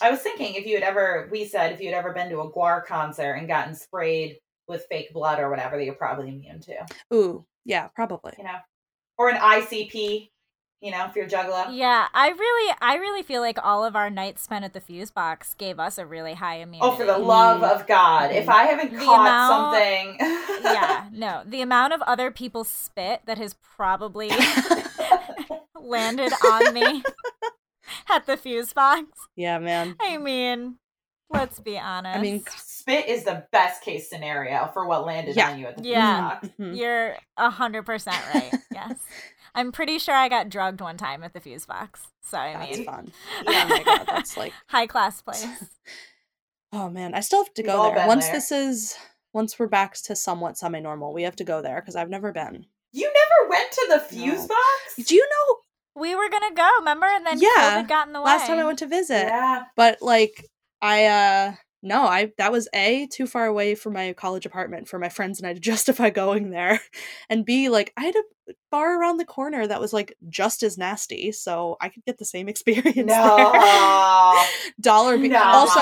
I was thinking if you had ever, we said if you had ever been to a Guar concert and gotten sprayed with fake blood or whatever, that you're probably immune to. Ooh, yeah, probably. You know, or an I C P. You know, if you're a juggalo. Yeah, I really, I really feel like all of our nights spent at the Fuse Box gave us a really high immunity. Oh, for the love mm-hmm. of God! If I haven't the caught amount, something, yeah, no, the amount of other people's spit that has probably landed on me at the Fuse Box. Yeah, man. I mean, let's be honest. I mean, spit is the best case scenario for what landed yeah. on you at the yeah. Fuse Box. Mm-hmm. You're a hundred percent right. Yes. I'm pretty sure I got drugged one time at the Fuse Box. So, I that's mean. That's fun. Yeah, oh my God, that's like. High class place. Oh, man. I still have to go We've there. Once there. this is, once we're back to somewhat semi-normal, we have to go there because I've never been. You never went to the Fuse no. Box? Do you know? We were going to go, remember? And then yeah, COVID got in the way. Last time I went to visit. Yeah. But like, I, uh, no, I that was A, too far away from my college apartment for my friends and I to justify going there. And B, like, I had a bar around the corner that was like just as nasty, so I could get the same experience. No, there. dollar be- no. also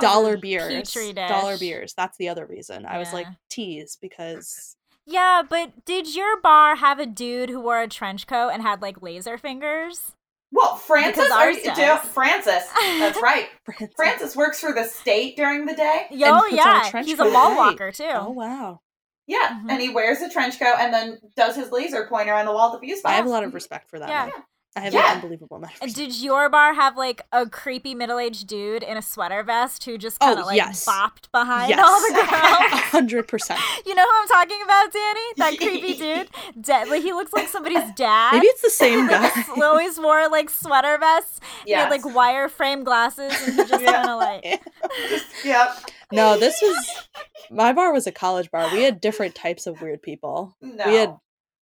dollar beers, dollar beers. That's the other reason yeah. I was like tease because. Yeah, but did your bar have a dude who wore a trench coat and had like laser fingers? Well, Francis, are you, do, Francis, that's right. Francis. Francis works for the state during the day. Oh yeah, a he's coat. a mall walker too. Oh wow. Yeah, mm-hmm. and he wears a trench coat and then does his laser pointer on the wall at the Fuse Box. I have a lot of respect for that. Yeah. yeah. I have yeah. an unbelievable amount of respect. Did your bar have, like, a creepy middle-aged dude in a sweater vest who just kind of, oh, like, yes. bopped behind yes. all the girls? one hundred percent. You know who I'm talking about, Dani? That creepy dude? De- like, he looks like somebody's dad. Maybe it's the same guy. He always wore, like, sweater vests. Yes. He had, like, wireframe glasses and he just yeah. kind of, like... Just, yep. No, this was... My bar was a college bar. We had different types of weird people. No. We had,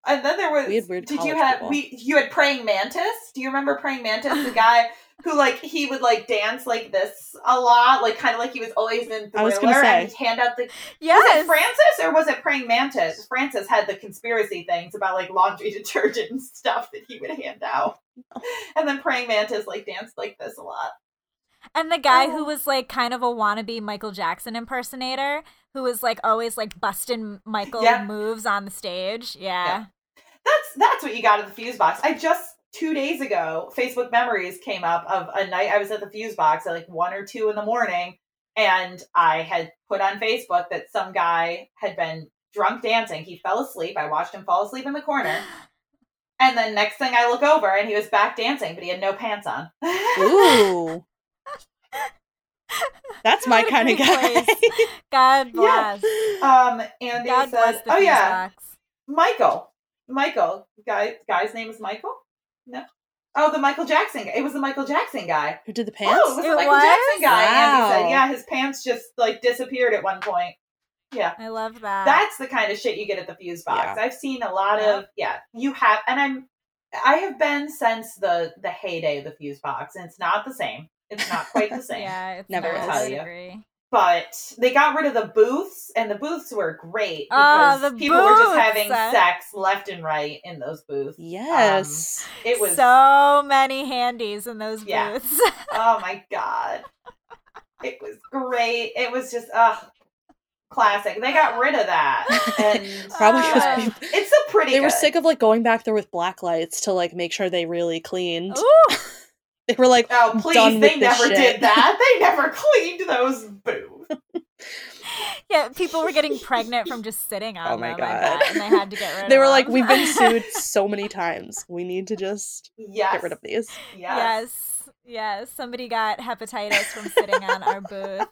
and then there was. We had weird did you have people. we you had praying mantis? Do you remember praying mantis? The guy who like he would like dance like this a lot, like kind of like he was always in Thriller. I was gonna say. And he'd hand out the. Yes. Was it Francis or was it praying mantis? Francis had the conspiracy things about like laundry detergent and stuff that he would hand out, and then praying mantis like danced like this a lot. And the guy oh. who was like kind of a wannabe Michael Jackson impersonator, who was like always like busting Michael yeah. moves on the stage. Yeah. yeah. That's that's what you got at the Fuse Box. I just two days ago, Facebook memories came up of a night I was at the Fuse Box at like one or two in the morning. And I had put on Facebook that some guy had been drunk dancing. He fell asleep. I watched him fall asleep in the corner. And then next thing I look over and he was back dancing, but he had no pants on. Ooh. That's my kind of guy. God bless. Yeah. Um, Andy God says, "Oh yeah, box. Michael, Michael, guy, guy's name is Michael. No, oh the Michael Jackson. It was the Michael Jackson guy who did the pants. Oh, it was it the Michael was? Jackson guy. Wow. Andy said, yeah, his pants just like disappeared at one point. Yeah, I love that. That's the kind of shit you get at the Fuse Box. Yeah. I've seen a lot yeah. of yeah. You have, and I'm, I have been since the the heyday of the Fuse Box, and it's not the same." It's not quite the same. Yeah, it's never nice. Tell you. I agree. But they got rid of the booths, and the booths were great because oh, the people booths. were just having sex left and right in those booths. Yes, um, it was so many handies in those yeah. booths. Oh my God, it was great. It was just uh classic. They got rid of that, and probably uh, people, it's so pretty. They good. were sick of like going back there with black lights to like make sure they really cleaned. Ooh. They were like, oh, please, done with they this never shit. Did that. They never cleaned those booths. Yeah, people were getting pregnant from just sitting on oh my them God. Like that, and they had to get rid of They were them. Like, we've been sued so many times. We need to just yes. get rid of these. Yes. yes. Yes. Somebody got hepatitis from sitting on our booth.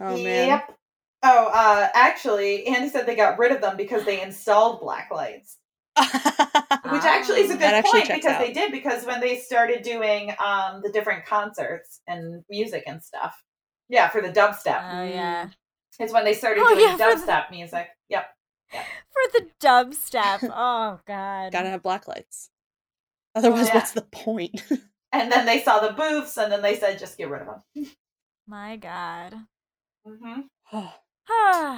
Oh, man. Yep. Oh, uh, actually, Andy said they got rid of them because they installed black lights. Which actually is a good point because out. They did, because when they started doing um, the different concerts and music and stuff. Yeah, for the dubstep. Oh, yeah. It's when they started oh, doing yeah, dubstep the... music. Yep. yep. For the dubstep. Oh, God. Gotta have black lights. Otherwise, oh, yeah. what's the point? And then they saw the booths, and then they said, just get rid of them. My God. Mm-hmm.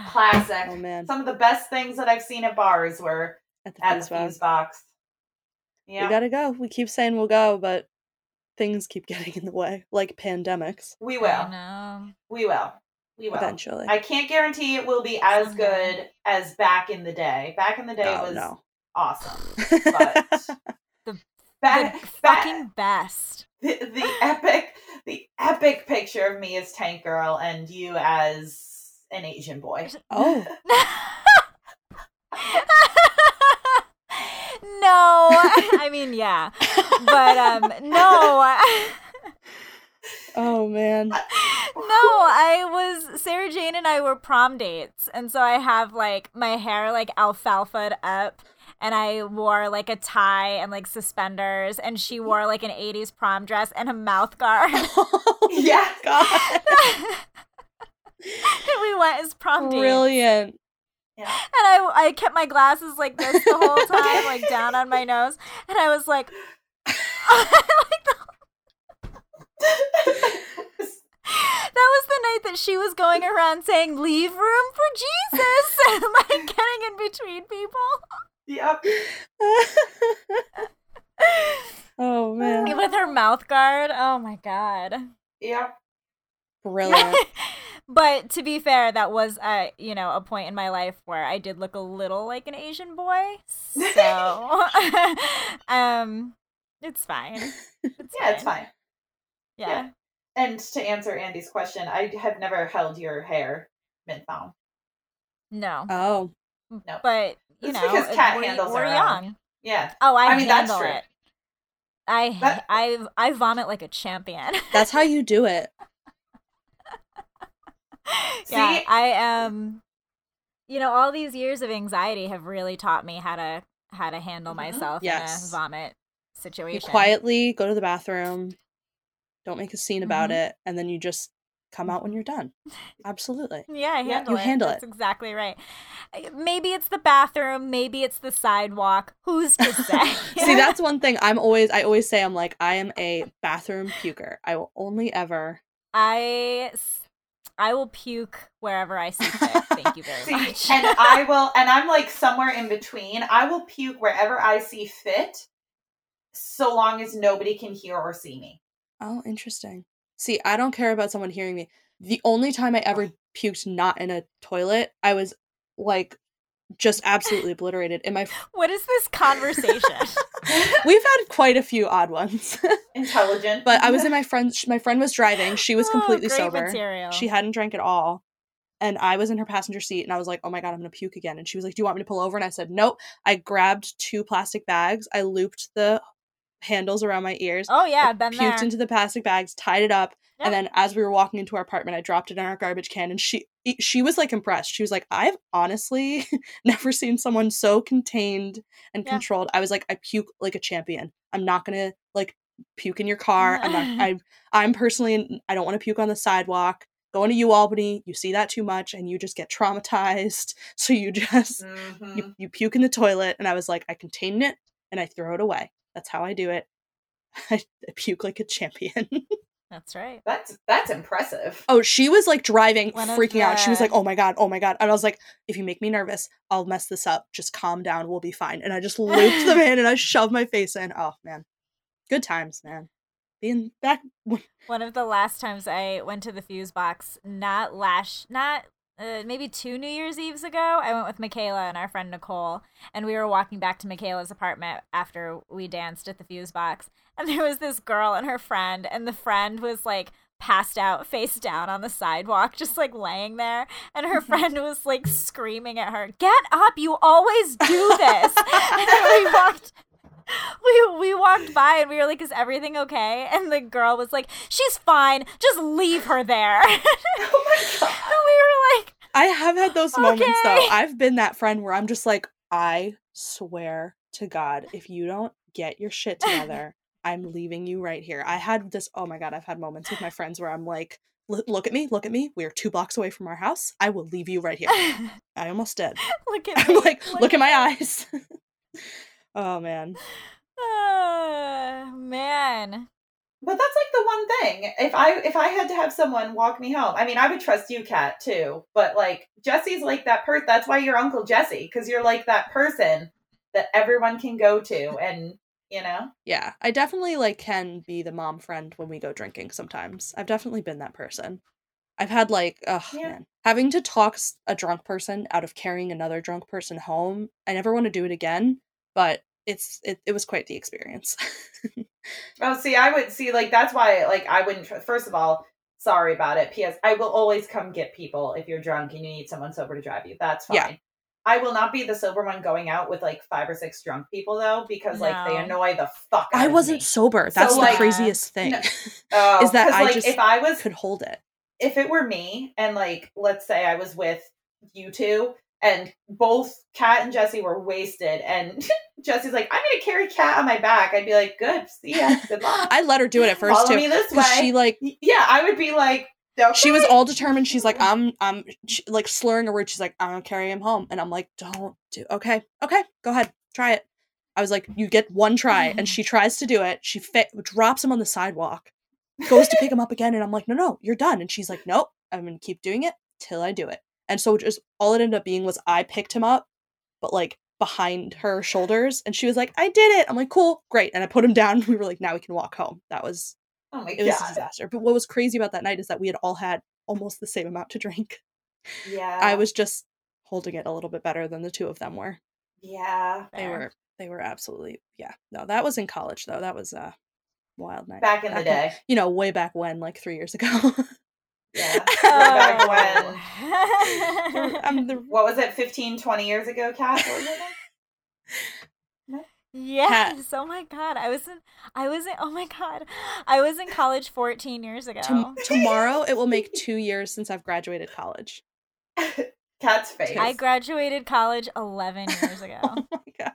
Classic. Oh, man. Some of the best things that I've seen at bars were at the, at the fuse box. Yeah. We gotta go. We keep saying we'll go, but things keep getting in the way, like pandemics. We will. I know. We will. We will. Eventually. I can't guarantee it will be as good as back in the day. Back in the day oh, was no. awesome. But the, back, the fucking back, best. The, the epic, the epic picture of me as Tank Girl and you as an Asian boy. Oh. No, I mean, yeah, but um, no. Oh, man. No, I was, Sarah Jane and I were prom dates, and so I have, like, my hair, like, alfalfa'd up, and I wore, like, a tie and, like, suspenders, and she wore, like, an eighties prom dress and a mouth guard. Oh, yeah. God. And we went as prom dates. Brilliant. Yeah. And I I kept my glasses like this the whole time, like down on my nose. And I was like, that was the night that she was going around saying, leave room for Jesus, and like getting in between people. Yep. Oh, man. With her mouth guard. Oh, my God. Yep. Brilliant. But to be fair, that was, uh, you know, a point in my life where I did look a little like an Asian boy. So, um, it's fine. It's yeah, fine. it's fine. Yeah. yeah. And to answer Andy's question, I have never held your hair mid-thumb. No. Oh. No. But, you it's know, because Kat we, handles we're young. Own. Yeah. Oh, I, I mean, handle that's true. It. I, that... I, I vomit like a champion. That's how you do it. See? Yeah, I um, you know, all these years of anxiety have really taught me how to how to handle mm-hmm. myself yes. in a vomit situation. You quietly go to the bathroom, don't make a scene about mm-hmm. it, and then you just come out when you're done. Absolutely. Yeah, I handle yeah, it. You handle That's it. That's exactly right. Maybe it's the bathroom, maybe it's the sidewalk. Who's to say? See, that's one thing I'm always I always say I'm like, I am a bathroom puker. I will only ever I I will puke wherever I see fit. Thank you very see, much. And I will, and I'm like somewhere in between. I will puke wherever I see fit, so long as nobody can hear or see me. Oh, interesting. See, I don't care about someone hearing me. The only time I ever puked not in a toilet, I was like just absolutely obliterated in my. F- what is this conversation? We've had quite a few odd ones. Intelligent. But I was in my friend's, my friend was driving. She was completely oh, sober. Material. She hadn't drank at all. And I was in her passenger seat and I was like, oh my God, I'm going to puke again. And she was like, do you want me to pull over? And I said, nope. I grabbed two plastic bags. I looped the handles around my ears. Oh yeah, I've been puked there. Puked into the plastic bags, tied it up. Yep. And then as we were walking into our apartment, I dropped it in our garbage can. And she, she was like impressed. She was like, I've honestly never seen someone so contained and yeah. controlled. I was like, I puke like a champion. I'm not going to like puke in your car. I'm not, I, I'm personally, I don't want to puke on the sidewalk. Going to U Albany, you see that too much and you just get traumatized. So you just, mm-hmm. you, you puke in the toilet. And I was like, I contained it and I throw it away. That's how I do it. I, I puke like a champion. That's right. That's that's impressive. Oh, she was like driving, when freaking the... out. She was like, oh my God, oh my God. And I was like, if you make me nervous, I'll mess this up. Just calm down. We'll be fine. And I just looped them in and I shoved my face in. Oh, man. Good times, man. Being back. One of the last times I went to the fuse box, not lash, not Uh, maybe two New Year's Eves ago, I went with Michaela and our friend Nicole, and we were walking back to Michaela's apartment after we danced at the Fuse Box, and there was this girl and her friend, and the friend was, like, passed out, face down on the sidewalk, just, like, laying there, and her friend was, like, screaming at her, "Get up! You always do this!" And then we walked... We we walked by and we were like, "Is everything okay?" And the girl was like, "She's fine. Just leave her there." Oh my God. And we were like, I have had those okay. moments though. I've been that friend where I'm just like, I swear to God, if you don't get your shit together, I'm leaving you right here. I had this. Oh my God, I've had moments with my friends where I'm like, "Look at me, look at me. We are two blocks away from our house. I will leave you right here." I almost did. Look at me. I'm like, look, look at my me. eyes. Oh, man. Oh, man. But that's like the one thing. If I if I had to have someone walk me home, I mean, I would trust you, Kat, too. But, like, Jesse's like that person. That's why you're Uncle Jesse, because you're like that person that everyone can go to. And, you know? Yeah. I definitely, like, can be the mom friend when we go drinking sometimes. I've definitely been that person. I've had, like, oh, yeah. man. Having to talk a drunk person out of carrying another drunk person home. I never want to do it again, but... It's it, it was quite the experience. Oh, see, I would see like that's why like I wouldn't. Tr- First of all, sorry about it. P S. I will always come get people if you're drunk and you need someone sober to drive you. That's fine. Yeah. I will not be the sober one going out with like five or six drunk people though, because no. like they annoy the fuck. Out I wasn't of me. sober. That's so, the like, craziest thing. No, oh, is that I like, just if I was, could hold it. If it were me, and like let's say I was with you two. And both Kat and Jesse were wasted. And Jesse's like, "I'm going to carry Kat on my back." I'd be like, "Good. See ya. Good luck." I let her do it at first, Follow too. Follow me this way. She, like, yeah, I would be like, okay. She was all determined. She's like, I'm, I'm she, like slurring a word. She's like, "I'm going to carry him home." And I'm like, don't do Okay. Okay. Go ahead. Try it. I was like, you get one try. Mm-hmm. And she tries to do it. She fa- drops him on the sidewalk, goes to pick him up again. And I'm like, no, no, you're done. And she's like, nope, I'm going to keep doing it till I do it. And so just all it ended up being was I picked him up, but like behind her shoulders. And she was like, "I did it." I'm like, "Cool, great." And I put him down. We were like, now we can walk home. That was, oh my it God. was a disaster. But what was crazy about that night is that we had all had almost the same amount to drink. Yeah. I was just holding it a little bit better than the two of them were. Yeah. They fair. were, they were absolutely, yeah. No, that was in college though. That was a wild night. Back in back the day. In, you know, way back when, like three years ago. Yeah. Oh. Back when. I'm the... What was it, fifteen, twenty years ago, Kat? What was it? No? Yes. Kat. Oh my God. I was in I was in oh my God. I was in college fourteen years ago. T- tomorrow it will make two years since I've graduated college. Kat's face. I graduated college eleven years ago. Oh my God.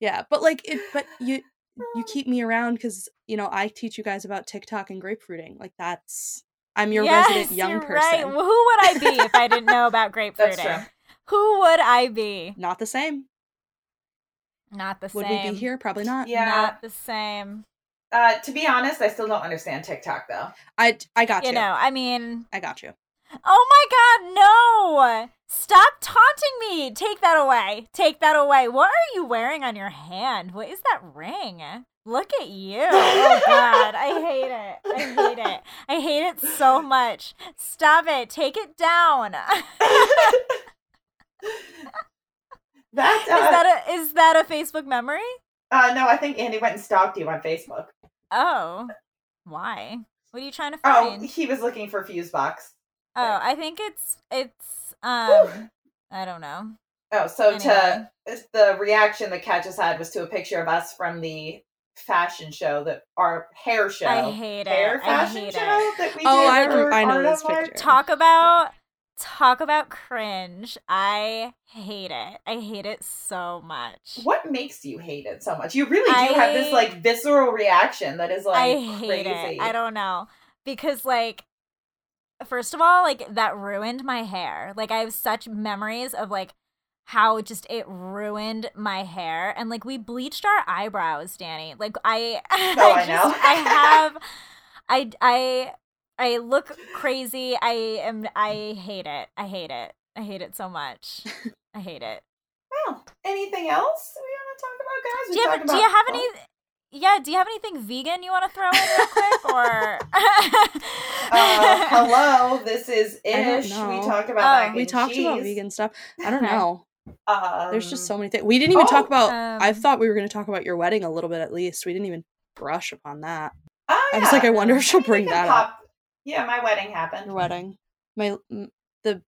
Yeah, but like it but you You keep me around because, you know, I teach you guys about TikTok and grapefruiting. Like, that's... I'm your yes, resident young you're person. Right. Well, who would I be if I didn't know about grapefruiting? That's true. Who would I be? Not the same. Not the would same. Would we be here? Probably not. Yeah. Not the same. Uh, to be honest, I still don't understand TikTok, though. I, I got you. You know, I mean... I got you. Oh my God, no! Stop taunting me! Take that away! Take that away! What are you wearing on your hand? What is that ring? Look at you! Oh God, I hate it! I hate it! I hate it so much! Stop it! Take it down! That's, uh, is that a is that a Facebook memory? Uh, no, I think Andy went and stalked you on Facebook. Oh, why? What are you trying to find? Oh, he was looking for Fusebox. Oh, I think it's, it's, um, Whew. I don't know. Oh, so anyway. to, the reaction that Kat just had was to a picture of us from the fashion show, that our hair show. I hate hair it. Hair fashion I hate show it. That we oh, did. Oh, I, I know this picture. Talk about, talk about cringe. I hate it. I hate it so much. What makes you hate it so much? You really do I, have this, like, visceral reaction that is, like, I hate crazy. It. I don't know. Because, like. First of all, like, that ruined my hair. Like, I have such memories of, like, how just it ruined my hair. And, like, we bleached our eyebrows, Dani. Like, I... Oh, I, I know. Just, I have... I, I, I look crazy. I am... I hate it. I hate it. I hate it so much. I hate it. Well, anything else we want to talk about, guys? We do, you have, about- do you have any... yeah, do you have anything vegan you want to throw in real quick? Or uh, hello, this is Ish. We talked about um, we talked cheese. about vegan stuff. I don't know. Um, There's just so many things we didn't even oh, talk about. Um, I thought we were going to talk about your wedding a little bit at least. We didn't even brush upon that. Oh, yeah. I was like, I wonder if she'll bring that pop- up. Yeah, my wedding happened. Your wedding, my the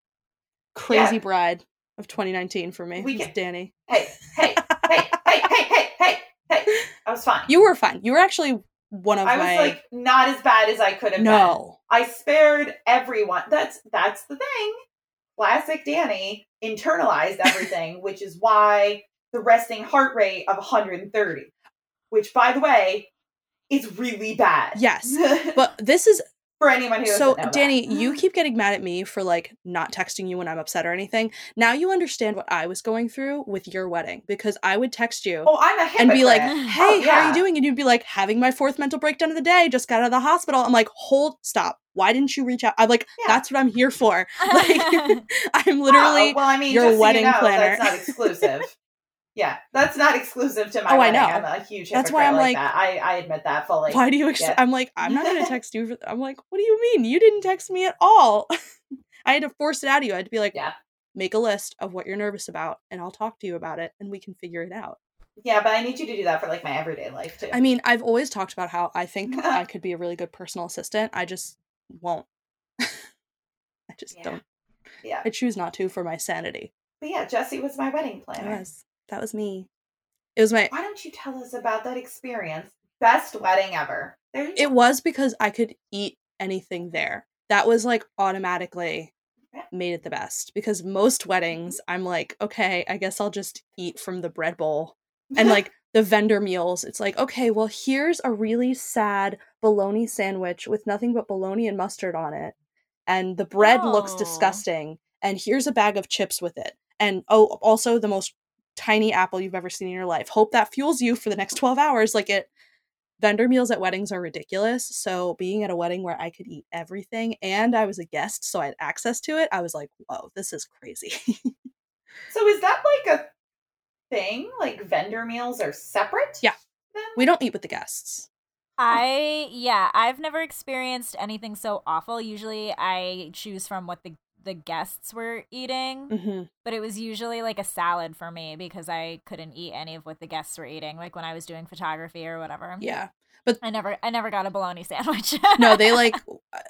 crazy yeah. bride of twenty nineteen for me. We get- Dani. Hey, hey, hey, hey, hey, hey, hey, hey. I was fine. You were fine. You were actually one of I my. I was like not as bad as I could have. No, been. I spared everyone. That's that's the thing. Classic Dani internalized everything, which is why the resting heart rate of one hundred thirty, which by the way, is really bad. Yes, but this is. For anyone who so Dani, that. You keep getting mad at me for like not texting you when I'm upset or anything. Now you understand what I was going through with your wedding, because I would text you oh, I'm a hypocrite. And be like, hey, oh, yeah. how are you doing? And you'd be like, having my fourth mental breakdown of the day, just got out of the hospital. I'm like, hold, stop. Why didn't you reach out? I'm like, yeah. that's what I'm here for. Like, I'm literally oh, well, I mean, your wedding so you know, planner. That's not exclusive. Yeah, that's not exclusive to my oh, wedding. I know. I'm a huge hypocrite. That's why I'm like, like that. I, I admit that fully. Why do you? Ex- yeah. I'm like, I'm not going to text you. For th- I'm like, what do you mean? You didn't text me at all. I had to force it out of you. I had to be like, yeah. make a list of what you're nervous about and I'll talk to you about it and we can figure it out. Yeah, but I need you to do that for like my everyday life too. I mean, I've always talked about how I think I could be a really good personal assistant. I just won't. I just yeah. don't. Yeah. I choose not to for my sanity. But yeah, Jesse was my wedding planner. Yes. That was me. It was my... Why don't you tell us about that experience? Best wedding ever. There you go. It was because I could eat anything there. That was like automatically made it the best. Because most weddings, I'm like, okay, I guess I'll just eat from the bread bowl. And like the vendor meals, it's like, okay, well, here's a really sad bologna sandwich with nothing but bologna and mustard on it. And the bread oh. looks disgusting. And here's a bag of chips with it. And oh, also the most tiny apple you've ever seen in your life. Hope that fuels you for the next twelve hours. Like it, vendor meals at weddings are ridiculous. So being at a wedding where I could eat everything and I was a guest, so I had access to it, I was like, whoa, this is crazy. So is that like a thing? Like vendor meals are separate? Yeah. Then? We don't eat with the guests. I, yeah, I've never experienced anything so awful. Usually I choose from what the the guests were eating, mm-hmm. but it was usually like a salad for me because I couldn't eat any of what the guests were eating, like when I was doing photography or whatever. Yeah, but I never I never got a bologna sandwich. No, they like,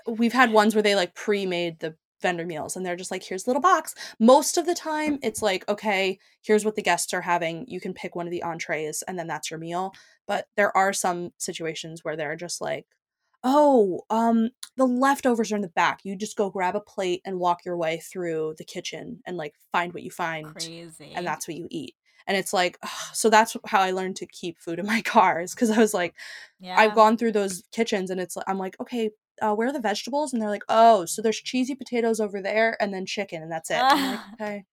we've had ones where they like pre-made the vendor meals and they're just like, here's a little box. Most of the time it's like, okay, here's what the guests are having, you can pick one of the entrees and then that's your meal. But there are some situations where they're just like, oh, um, the leftovers are in the back. You just go grab a plate and walk your way through the kitchen and like find what you find. Crazy. And that's what you eat. And it's like, ugh, so that's how I learned to keep food in my cars. Cause I was like, yeah. I've gone through those kitchens and it's like, I'm like, okay, uh, where are the vegetables? And they're like, oh, so there's cheesy potatoes over there and then chicken and that's it. Uh, I'm like, okay.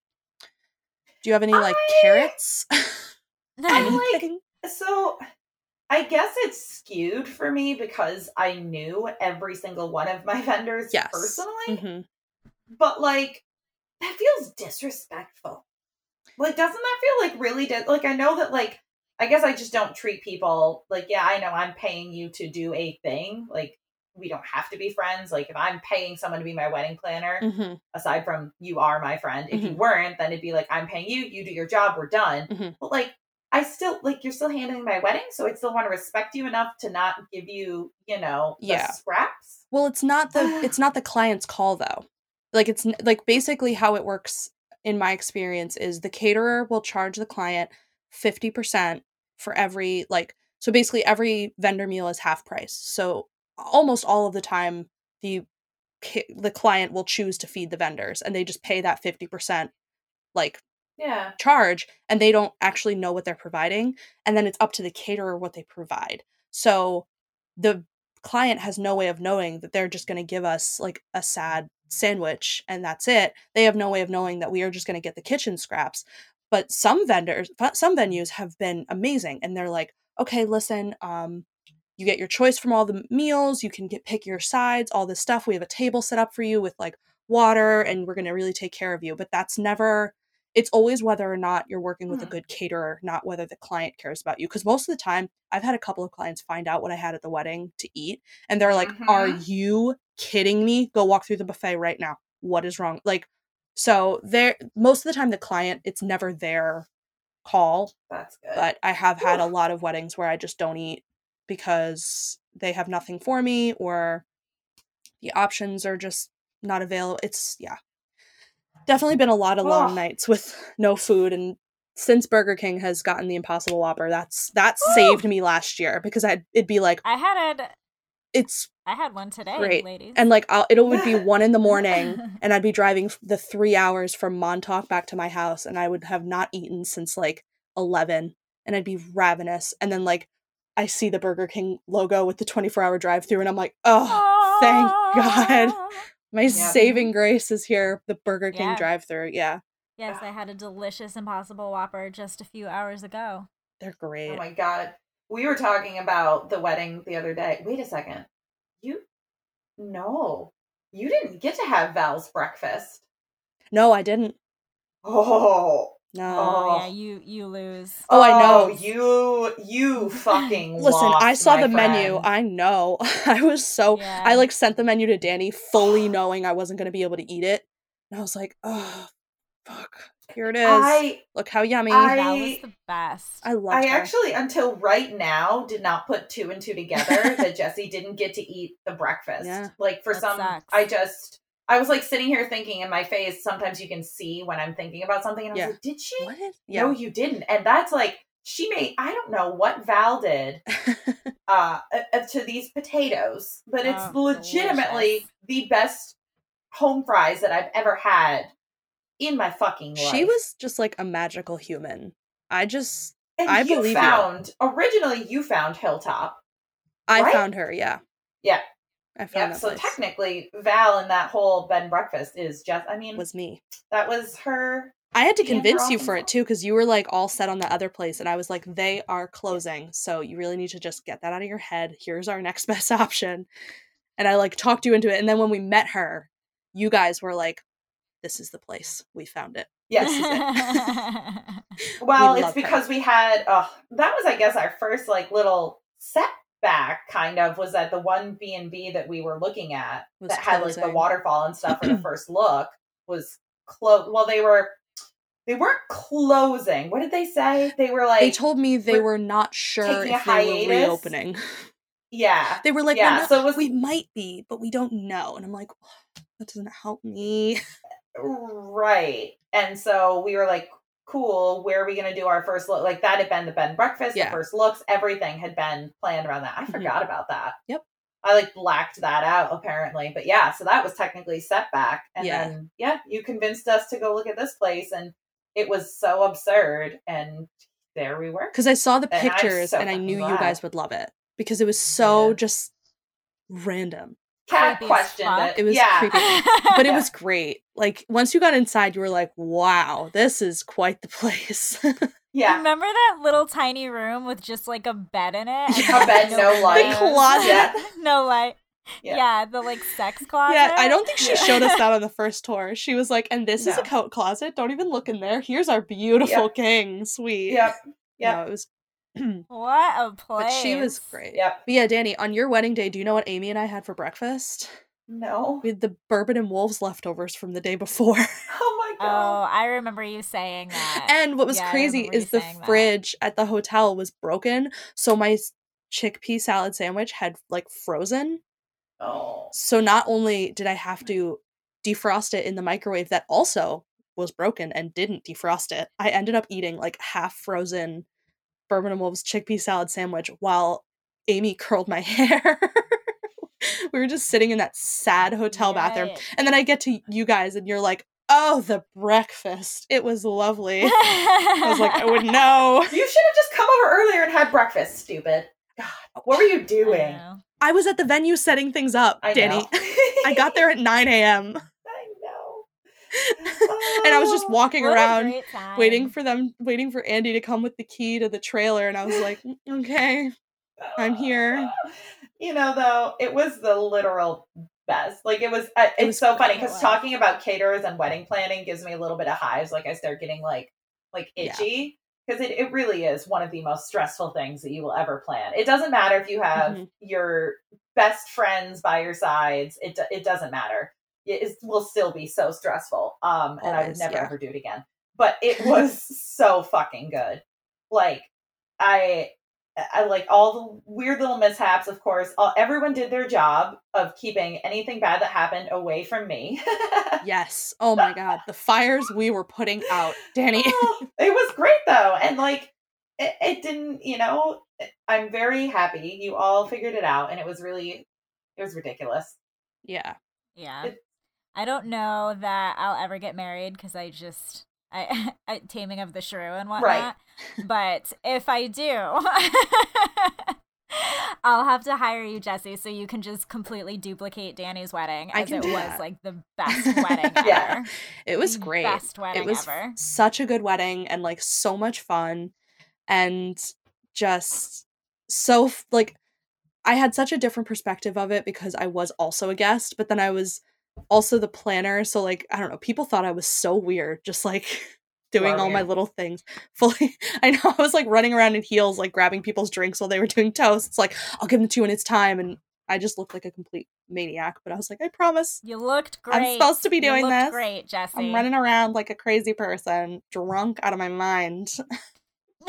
Do you have any I... like carrots? I'm like, so I guess it's skewed for me because I knew every single one of my vendors yes. personally. Mm-hmm. But like, that feels disrespectful. Like, doesn't that feel like really, di- like, I know that like, I guess I just don't treat people like, yeah, I know I'm paying you to do a thing. Like, we don't have to be friends. Like, if I'm paying someone to be my wedding planner, mm-hmm. aside from you are my friend, mm-hmm. if you weren't, then it'd be like, I'm paying you, you do your job, we're done. Mm-hmm. But like, I still, like, you're still handling my wedding, so I still want to respect you enough to not give you, you know, the yeah. scraps. Well, it's not the, it's not the client's call, though. Like, it's, like, basically how it works, in my experience, is the caterer will charge the client fifty percent for every, like, so basically every vendor meal is half price. So almost all of the time, the the client will choose to feed the vendors, and they just pay that fifty percent, like, yeah. charge, and they don't actually know what they're providing, and then it's up to the caterer what they provide. So the client has no way of knowing that they're just going to give us like a sad sandwich and that's it. They have no way of knowing that we are just going to get the kitchen scraps. But some vendors, some venues have been amazing, and they're like, okay, listen, um you get your choice from all the meals, you can get pick your sides, all this stuff, we have a table set up for you with like water, and we're going to really take care of you. But that's never it's always whether or not you're working with mm. a good caterer, not whether the client cares about you. Because most of the time, I've had a couple of clients find out what I had at the wedding to eat, and they're like, mm-hmm. are you kidding me? Go walk through the buffet right now. What is wrong? Like, so there, most of the time, the client, it's never their call. That's good. But I have had Oof. a lot of weddings where I just don't eat because they have nothing for me, or the options are just not available. It's, yeah. Definitely been a lot of long oh. nights with no food, and since Burger King has gotten the Impossible Whopper, that's that Ooh. saved me last year, because I'd it'd be like I had a it's I had one today, great. ladies, and like I'll, it would be one in the morning, and I'd be driving the three hours from Montauk back to my house, and I would have not eaten since like eleven, and I'd be ravenous, and then like I see the Burger King logo with the twenty-four hour drive-through, and I'm like, oh, oh. thank God. My yep. saving grace is here, the Burger King yeah. drive-thru, yeah. Yes, I had a delicious Impossible Whopper just a few hours ago. They're great. Oh my God. We were talking about the wedding the other day. Wait a second. You, no, you didn't get to have Val's breakfast. No, I didn't. Oh. No. Oh, yeah, you, you lose. Oh, oh, I know. You, you fucking Listen, lost, I saw the friend. menu. I know. I was so, yeah. I like sent the menu to Dani fully knowing I wasn't going to be able to eat it. And I was like, oh, fuck. Here it is. I, Look how yummy. I, that was the best. I love it. I her. actually, until right now, did not put two and two together that Jesse didn't get to eat the breakfast. Yeah, like for some, sucks. I just... I was like sitting here thinking in my face, sometimes you can see when I'm thinking about something. And I was yeah. like, did she? What? Yeah. No, you didn't. And that's like, she made, I don't know what Val did uh, to these potatoes, but it's oh, legitimately delicious. The best home fries that I've ever had in my fucking life. She was just like a magical human. I just, and I you believe found, you. Originally you found Hilltop. I right? found her. Yeah. Yeah. I found yeah, so place. Technically, Val and that whole bed and breakfast is just, I mean. Was me. That was her. I had to convince you for it, too, because you were, like, all set on the other place, and I was like, they are closing, so you really need to just get that out of your head. Here's our next best option. And I, like, talked you into it, and then when we met her, you guys were like, this is the place. We found it. Yes. This is it. Well, we it's because her. we had, oh, that was, I guess, our first, like, little set. Back kind of was that the one B and B that we were looking at was that had closing. Like the waterfall and stuff for the first look was close. Well, they were they weren't closing. What did they say? They were like they told me they were, were not sure if they were reopening. Yeah, they were like, yeah, well, no, so it was, we might be, but we don't know. And I'm like, oh, that doesn't help me, right? And so we were like, cool, where are we going to do our first look? Like that had been the bed and breakfast, yeah. the first looks, everything had been planned around that. I forgot mm-hmm. about that. Yep. I like blacked that out apparently, but yeah, so that was technically set back. And yeah. then, yeah, you convinced us to go look at this place, and it was so absurd. And there we were. Cause I saw the and pictures so and I knew glad. you guys would love it because it was so yeah. just random. Cat questioned it. It was yeah. creepy. But it yeah. was great. Like, once you got inside, you were like, wow, this is quite the place. Yeah. Remember that little tiny room with just, like, a bed in it? Yeah. A bed, no light. The closet. Yeah. No light. Yeah. yeah, the, like, sex closet. Yeah, I don't think she yeah. showed us that on the first tour. She was like, and this no. is a coat closet. Don't even look in there. Here's our beautiful yep. king suite. Yep. Yep. No, it was what a place. But she was great. Yep. But yeah, Dani, on your wedding day, do you know what Amy and I had for breakfast? No. We had the Bourbon and Wolves leftovers from the day before. Oh my God. Oh, I remember you saying that. And what was yeah, crazy is the fridge that. at the hotel was broken, so my chickpea salad sandwich had like frozen. Oh. So not only did I have to defrost it in the microwave that also was broken and didn't defrost it, I ended up eating like half frozen Bourbon and Wolves chickpea salad sandwich while Amy curled my hair. We were just sitting in that sad hotel right. bathroom, and then I get to you guys and you're like, oh, the breakfast, it was lovely. I was like, I would know. You should have just come over earlier and had breakfast, stupid. God, what were you doing? I, I was at the venue setting things up, I Dani. I got there at nine a.m. Oh, and I was just walking around waiting for them waiting for Andy to come with the key to the trailer, and I was like, okay, I'm here. You know, though, it was the literal best. Like it was, uh, it it's was so funny because talking about caterers and wedding planning gives me a little bit of hives. Like I start getting like, like itchy because yeah. it, it really is one of the most stressful things that you will ever plan. It doesn't matter if you have mm-hmm. your best friends by your sides. It it doesn't matter. It is, will still be so stressful. Um, Always, and I would never yeah. ever do it again, but it was so fucking good. Like I, I like all the weird little mishaps. Of course, all, everyone did their job of keeping anything bad that happened away from me. Yes. Oh my God. The fires we were putting out, Dani. Oh, it was great though. And like, it, it didn't, you know, I'm very happy you all figured it out. And it was really, it was ridiculous. Yeah. Yeah. It, I don't know that I'll ever get married because I just, I, I Taming of the Shrew and whatnot. Right. But if I do, I'll have to hire you, Jesse, so you can just completely duplicate Dani's wedding, as it was that. Like the best wedding ever. Yeah. It was great. Best wedding it was ever. Such a good wedding and like so much fun, and just so like I had such a different perspective of it because I was also a guest, but then I was also the planner, so like I don't know, people thought I was so weird, just like doing all my little things fully. I know, I was like running around in heels, like grabbing people's drinks while they were doing toasts, like I'll give them to you when it's time, and I just looked like a complete maniac, but I was like, I promise you looked great, I'm supposed to be doing this great, Jesse. I'm running around like a crazy person, drunk out of my mind.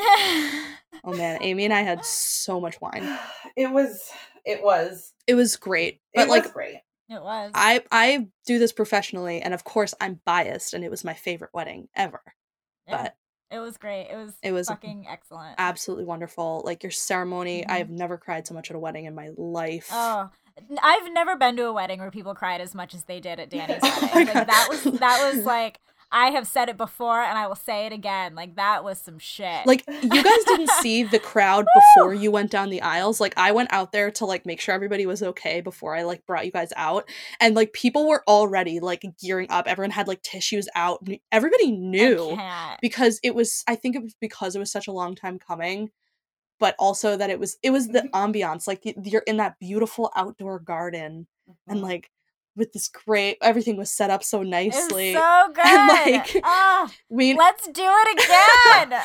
Oh man, Amy and I had so much wine. It was it was it was great, but it like was great. It was. I, I do this professionally, and of course I'm biased, and it was my favorite wedding ever. Yeah. But it was great. It was it was fucking excellent. Absolutely wonderful. Like your ceremony, mm-hmm. I have never cried so much at a wedding in my life. Oh, I've never been to a wedding where people cried as much as they did at Dani's oh wedding. Like, that was that was like, I have said it before and I will say it again. Like that was some shit. Like you guys didn't see the crowd before you went down the aisles. Like I went out there to like make sure everybody was okay before I like brought you guys out. And like people were already like gearing up. Everyone had like tissues out. Everybody knew because it was, I think it was because it was such a long time coming, but also that it was, it was the ambiance. Like you're in that beautiful outdoor garden mm-hmm. and like, with this great, everything was set up so nicely. It was so good. And like, oh, we, let's do it again.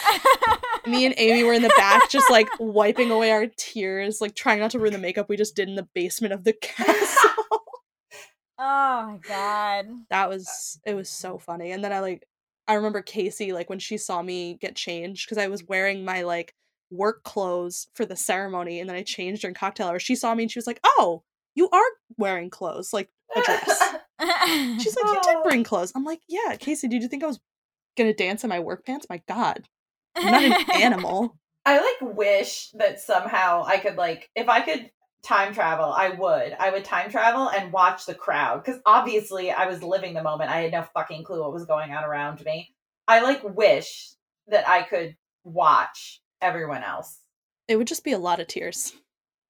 Me and Amy were in the back just like wiping away our tears, like trying not to ruin the makeup we just did in the basement of the castle. Oh my God. That was, it was so funny. And then I like, I remember Casey, like when she saw me get changed, because I was wearing my like work clothes for the ceremony. And then I changed during cocktail hour. She saw me and she was like, oh, you are wearing clothes. Like, a dress. She's like, you did bring clothes. I'm like, yeah, Casey, did you think I was gonna dance in my work pants? My God, I'm not an animal. I like wish that somehow I could like, if I could time travel, I would. I would time travel and watch the crowd because obviously I was living the moment. I had no fucking clue what was going on around me. I like wish that I could watch everyone else. It would just be a lot of tears.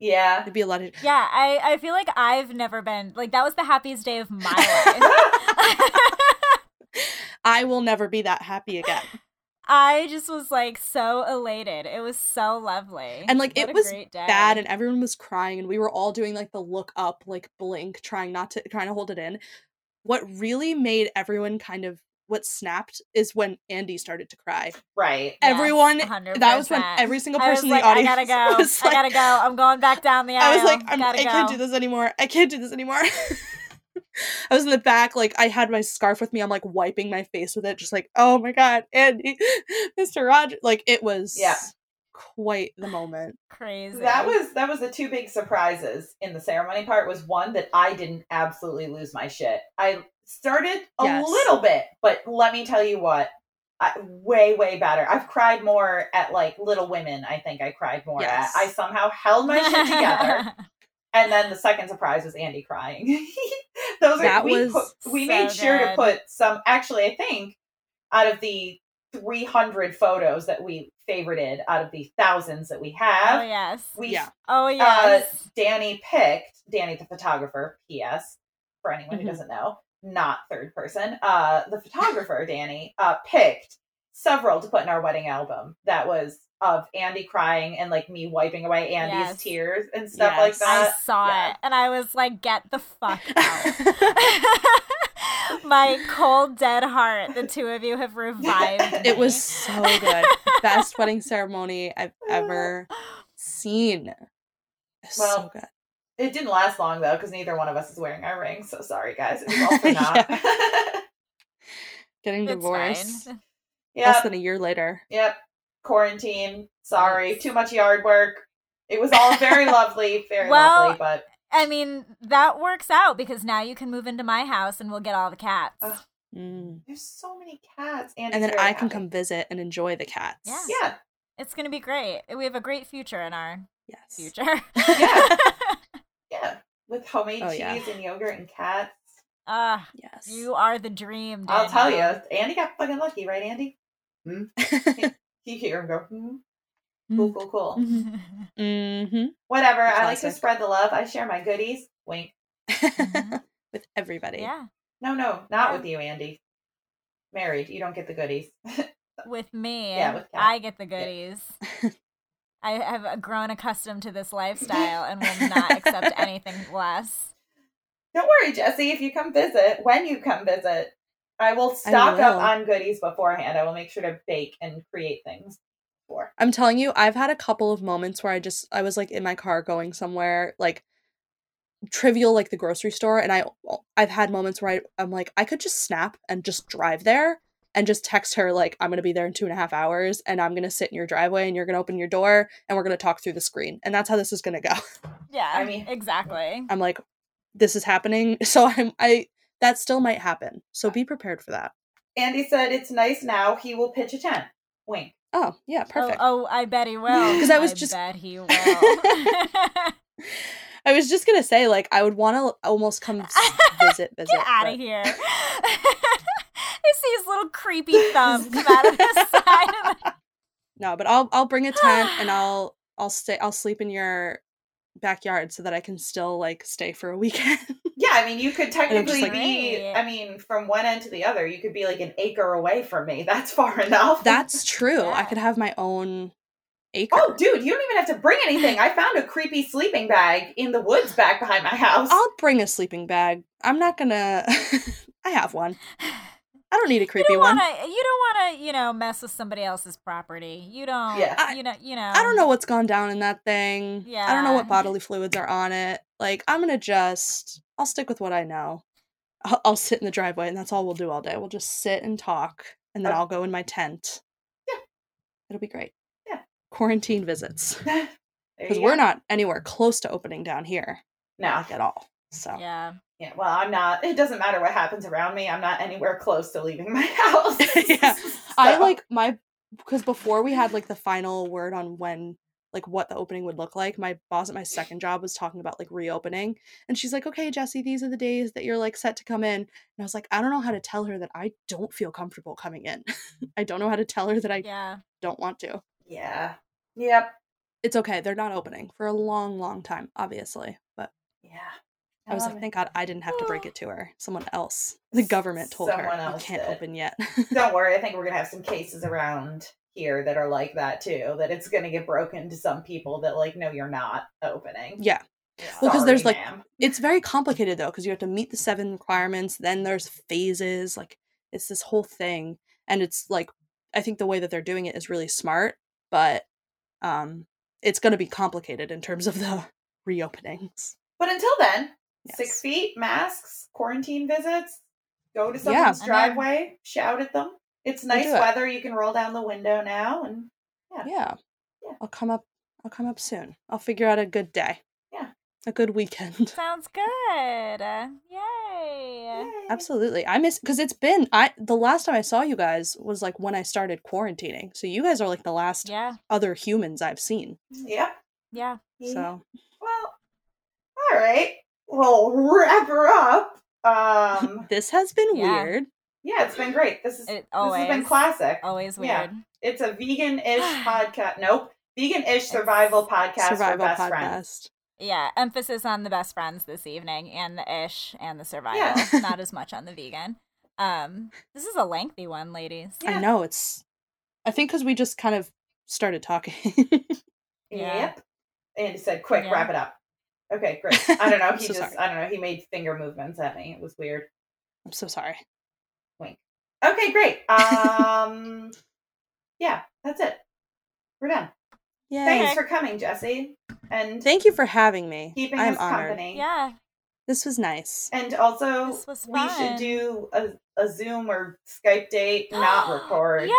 Yeah. It'd be a lot of Yeah, I, I feel like I've never been like that was the happiest day of my life. I will never be that happy again. I just was like so elated. It was so lovely. And like what it was bad and everyone was crying and we were all doing like the look up, like blink, trying not to trying to hold it in. What really made everyone kind of what snapped is when Andy started to cry. Right. Everyone, yes, that was when every single person in the like, audience I gotta go. Was like, I gotta go. I'm going back down the aisle. I was like, I'm, I go. can't do this anymore. I can't do this anymore. I was in the back, like I had my scarf with me. I'm like wiping my face with it. Just like, oh my God, Andy, Mister Roger. Like it was yeah. quite the moment. Crazy. That was, that was the two big surprises in the ceremony part was one that I didn't absolutely lose my shit. I, Started a yes. little bit, but let me tell you what, I, way, way better. I've cried more at like Little Women. I think I cried more yes. at. I somehow held my shit together. And then the second surprise was Andy crying. Those that are, we, was put, we so made sure good. to put some, actually, I think out of the three hundred photos that we favorited out of the thousands that we have. Oh, yes. We, yeah. Oh, yes. Uh, Dani picked, Dani the photographer, P S, for anyone mm-hmm. who doesn't know. Not third person. Uh, the photographer, Dani, uh, picked several to put in our wedding album. That was of Andy crying and like me wiping away Andy's yes. tears and stuff yes. like that. I saw yeah. it and I was like, get the fuck out. My cold, dead heart. The two of you have revived me. It was so good. Best wedding ceremony I've ever seen. Well, so good. It didn't last long, though, because neither one of us is wearing our rings. So sorry, guys. It was all for naught. Getting divorced. Yep. Less than a year later. Yep. Quarantine. Sorry. Too much yard work. It was all very lovely. Very well, lovely, but... I mean, that works out because now you can move into my house and we'll get all the cats. Ugh. Mm. There's so many cats. Andy's and then I happy. Can come visit and enjoy the cats. Yeah. yeah. It's going to be great. We have a great future in our yes. future. Yeah. yeah. With homemade oh, cheese yeah. and yogurt and cats. Ah, uh, yes. You are the dream, Dani. I'll tell you. Andy got fucking lucky, right, Andy? Hmm? You hear him go, hmm? Cool, cool, cool. Mm-hmm. Whatever. That's I like awesome. To spread the love. I share my goodies. Wink. Mm-hmm. With everybody. Yeah. No, no, not yeah. with you, Andy. Married. You don't get the goodies. With me. Yeah, with Katt. I get the goodies. Yeah. I have grown accustomed to this lifestyle and will not accept anything less. Don't worry, Jesse. If you come visit, when you come visit, I will stock I will. up on goodies beforehand. I will make sure to bake and create things. I'm telling you, I've had a couple of moments where I just, I was like in my car going somewhere, like trivial, like the grocery store. And I, I've had moments where I, I'm like, I could just snap and just drive there and just text her like, I'm going to be there in two and a half hours and I'm going to sit in your driveway and you're going to open your door and we're going to talk through the screen. And that's how this is going to go. Yeah, I mean, exactly. I'm like, this is happening. So I'm, I, that still might happen. So be prepared for that. Andy said it's nice now. He will pitch a tent. Wink. Oh, yeah, perfect. Oh, oh, I bet he will. Because I was I just. I bet he will. I was just gonna say, like, I would want to almost come visit, visit. Get out of but... here! I see his little creepy thumb come out of the side. Of no, but I'll I'll bring a tent and I'll I'll stay I'll sleep in your backyard so that I can still like stay for a weekend. Yeah, I mean, you could technically like, be, right. I mean, from one end to the other, you could be like an acre away from me. That's far enough. That's true. Yeah. I could have my own acre. Oh, dude, you don't even have to bring anything. I found a creepy sleeping bag in the woods back behind my house. I'll bring a sleeping bag. I'm not going to. I have one. I don't need a creepy you don't wanna, one. You don't want to, you know, mess with somebody else's property. You don't, yeah. I, you know, you know. I don't know what's gone down in that thing. Yeah. I don't know what bodily fluids are on it. Like, I'm going to just. I'll stick with what I know. I'll, I'll sit in the driveway and that's all we'll do all day. We'll just sit and talk and then okay. I'll go in my tent. Yeah. It'll be great. Yeah. Quarantine visits. Because we're go. Not anywhere close to opening down here. No. Like at all. So. Yeah. Yeah. Well, I'm not. It doesn't matter what happens around me. I'm not anywhere close to leaving my house. yeah. So. I like my, because before we had like the final word on when like what the opening would look like. My boss at my second job was talking about like reopening and she's like, okay, Jesse, these are the days that you're like set to come in. And I was like, I don't know how to tell her that I don't feel comfortable coming in. I don't know how to tell her that I yeah. don't want to. Yeah. Yep. It's okay. They're not opening for a long, long time, obviously. But yeah, I, I was like, it. Thank God I didn't have to break it to her. Someone else, the government told Someone her you can't did. Open yet. Don't worry. I think we're going to have some cases around here that are like that too, that it's going to get broken to some people that like, no, you're not opening. Yeah. Sorry, well, because there's like, ma'am. It's very complicated though, because you have to meet the seven requirements. Then there's phases. Like it's this whole thing. And it's like, I think the way that they're doing it is really smart, but um, it's going to be complicated in terms of the reopenings. But until then, yes. six feet, masks, quarantine visits, go to someone's yeah. driveway, then- shout at them. It's nice we'll weather. It. You can roll down the window now, and yeah. yeah, yeah. I'll come up. I'll come up soon. I'll figure out a good day. Yeah, a good weekend. Sounds good. Yay! Yay. Absolutely. I miss because it's been. I the last time I saw you guys was like when I started quarantining. So you guys are like the last yeah. other humans I've seen. Yeah. Yeah. So. Well. All right. We'll wrap her up. Um. This has been yeah. weird. Yeah, it's been great. This is it always, this has been classic. Always weird. Yeah. It's a vegan-ish podcast. Nope. Vegan-ish survival it's podcast survival for best podcast. Friends. Yeah, emphasis on the best friends this evening and the ish and the survival. Yeah. Not as much on the vegan. Um, this is a lengthy one, ladies. Yeah. I know. It's I think because we just kind of started talking. Yeah. Yep. And he said, quick, yeah. wrap it up. Okay, great. I don't know. He so just, sorry. I don't know. He made finger movements at me. It was weird. I'm so sorry. Wink. Okay, great. Um, yeah, that's it. We're done. Yeah. Thanks for coming, Jesse. And thank you for having me. Keeping I'm us honored. Company. Yeah. This was nice. And also, we should do a, a Zoom or Skype date, not record. Yeah.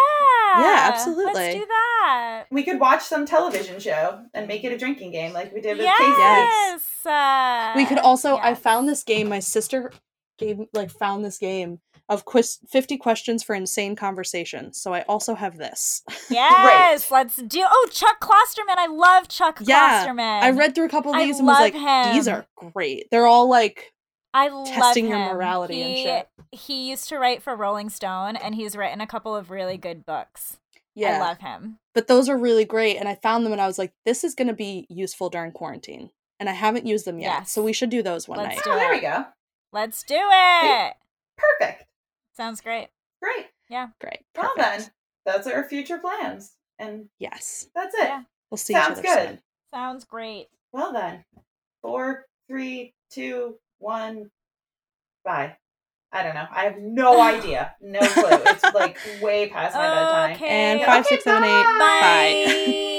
Yeah, absolutely. Let's do that. We could watch some television show and make it a drinking game like we did with Casey. Yes. yes. We could also, yes. I found this game. My sister gave like found this game of quiz, fifty questions for insane conversations. So I also have this. Yes. Let's do. Oh, Chuck Klosterman. I love Chuck yeah, Klosterman. I read through a couple of these I and was like, him. These are great. They're all like I testing love him. Your morality he, and shit. He used to write for Rolling Stone and he's written a couple of really good books. Yeah. I love him. But those are really great. And I found them and I was like, this is going to be useful during quarantine. And I haven't used them yet. Yes. So we should do those one Let's night. Oh, it. There we go. Let's do it. Perfect. Sounds great. Great. Yeah. Great. Perfect. Well then, those are our future plans. And yes. That's it. Yeah. We'll see Sounds each other good. Soon. Sounds great. Well then. Four, three, two, one. Bye. I don't know. I have no idea. No clue. It's like way past my bedtime. Okay. And five, okay, six, seven, eight. Bye. Bye.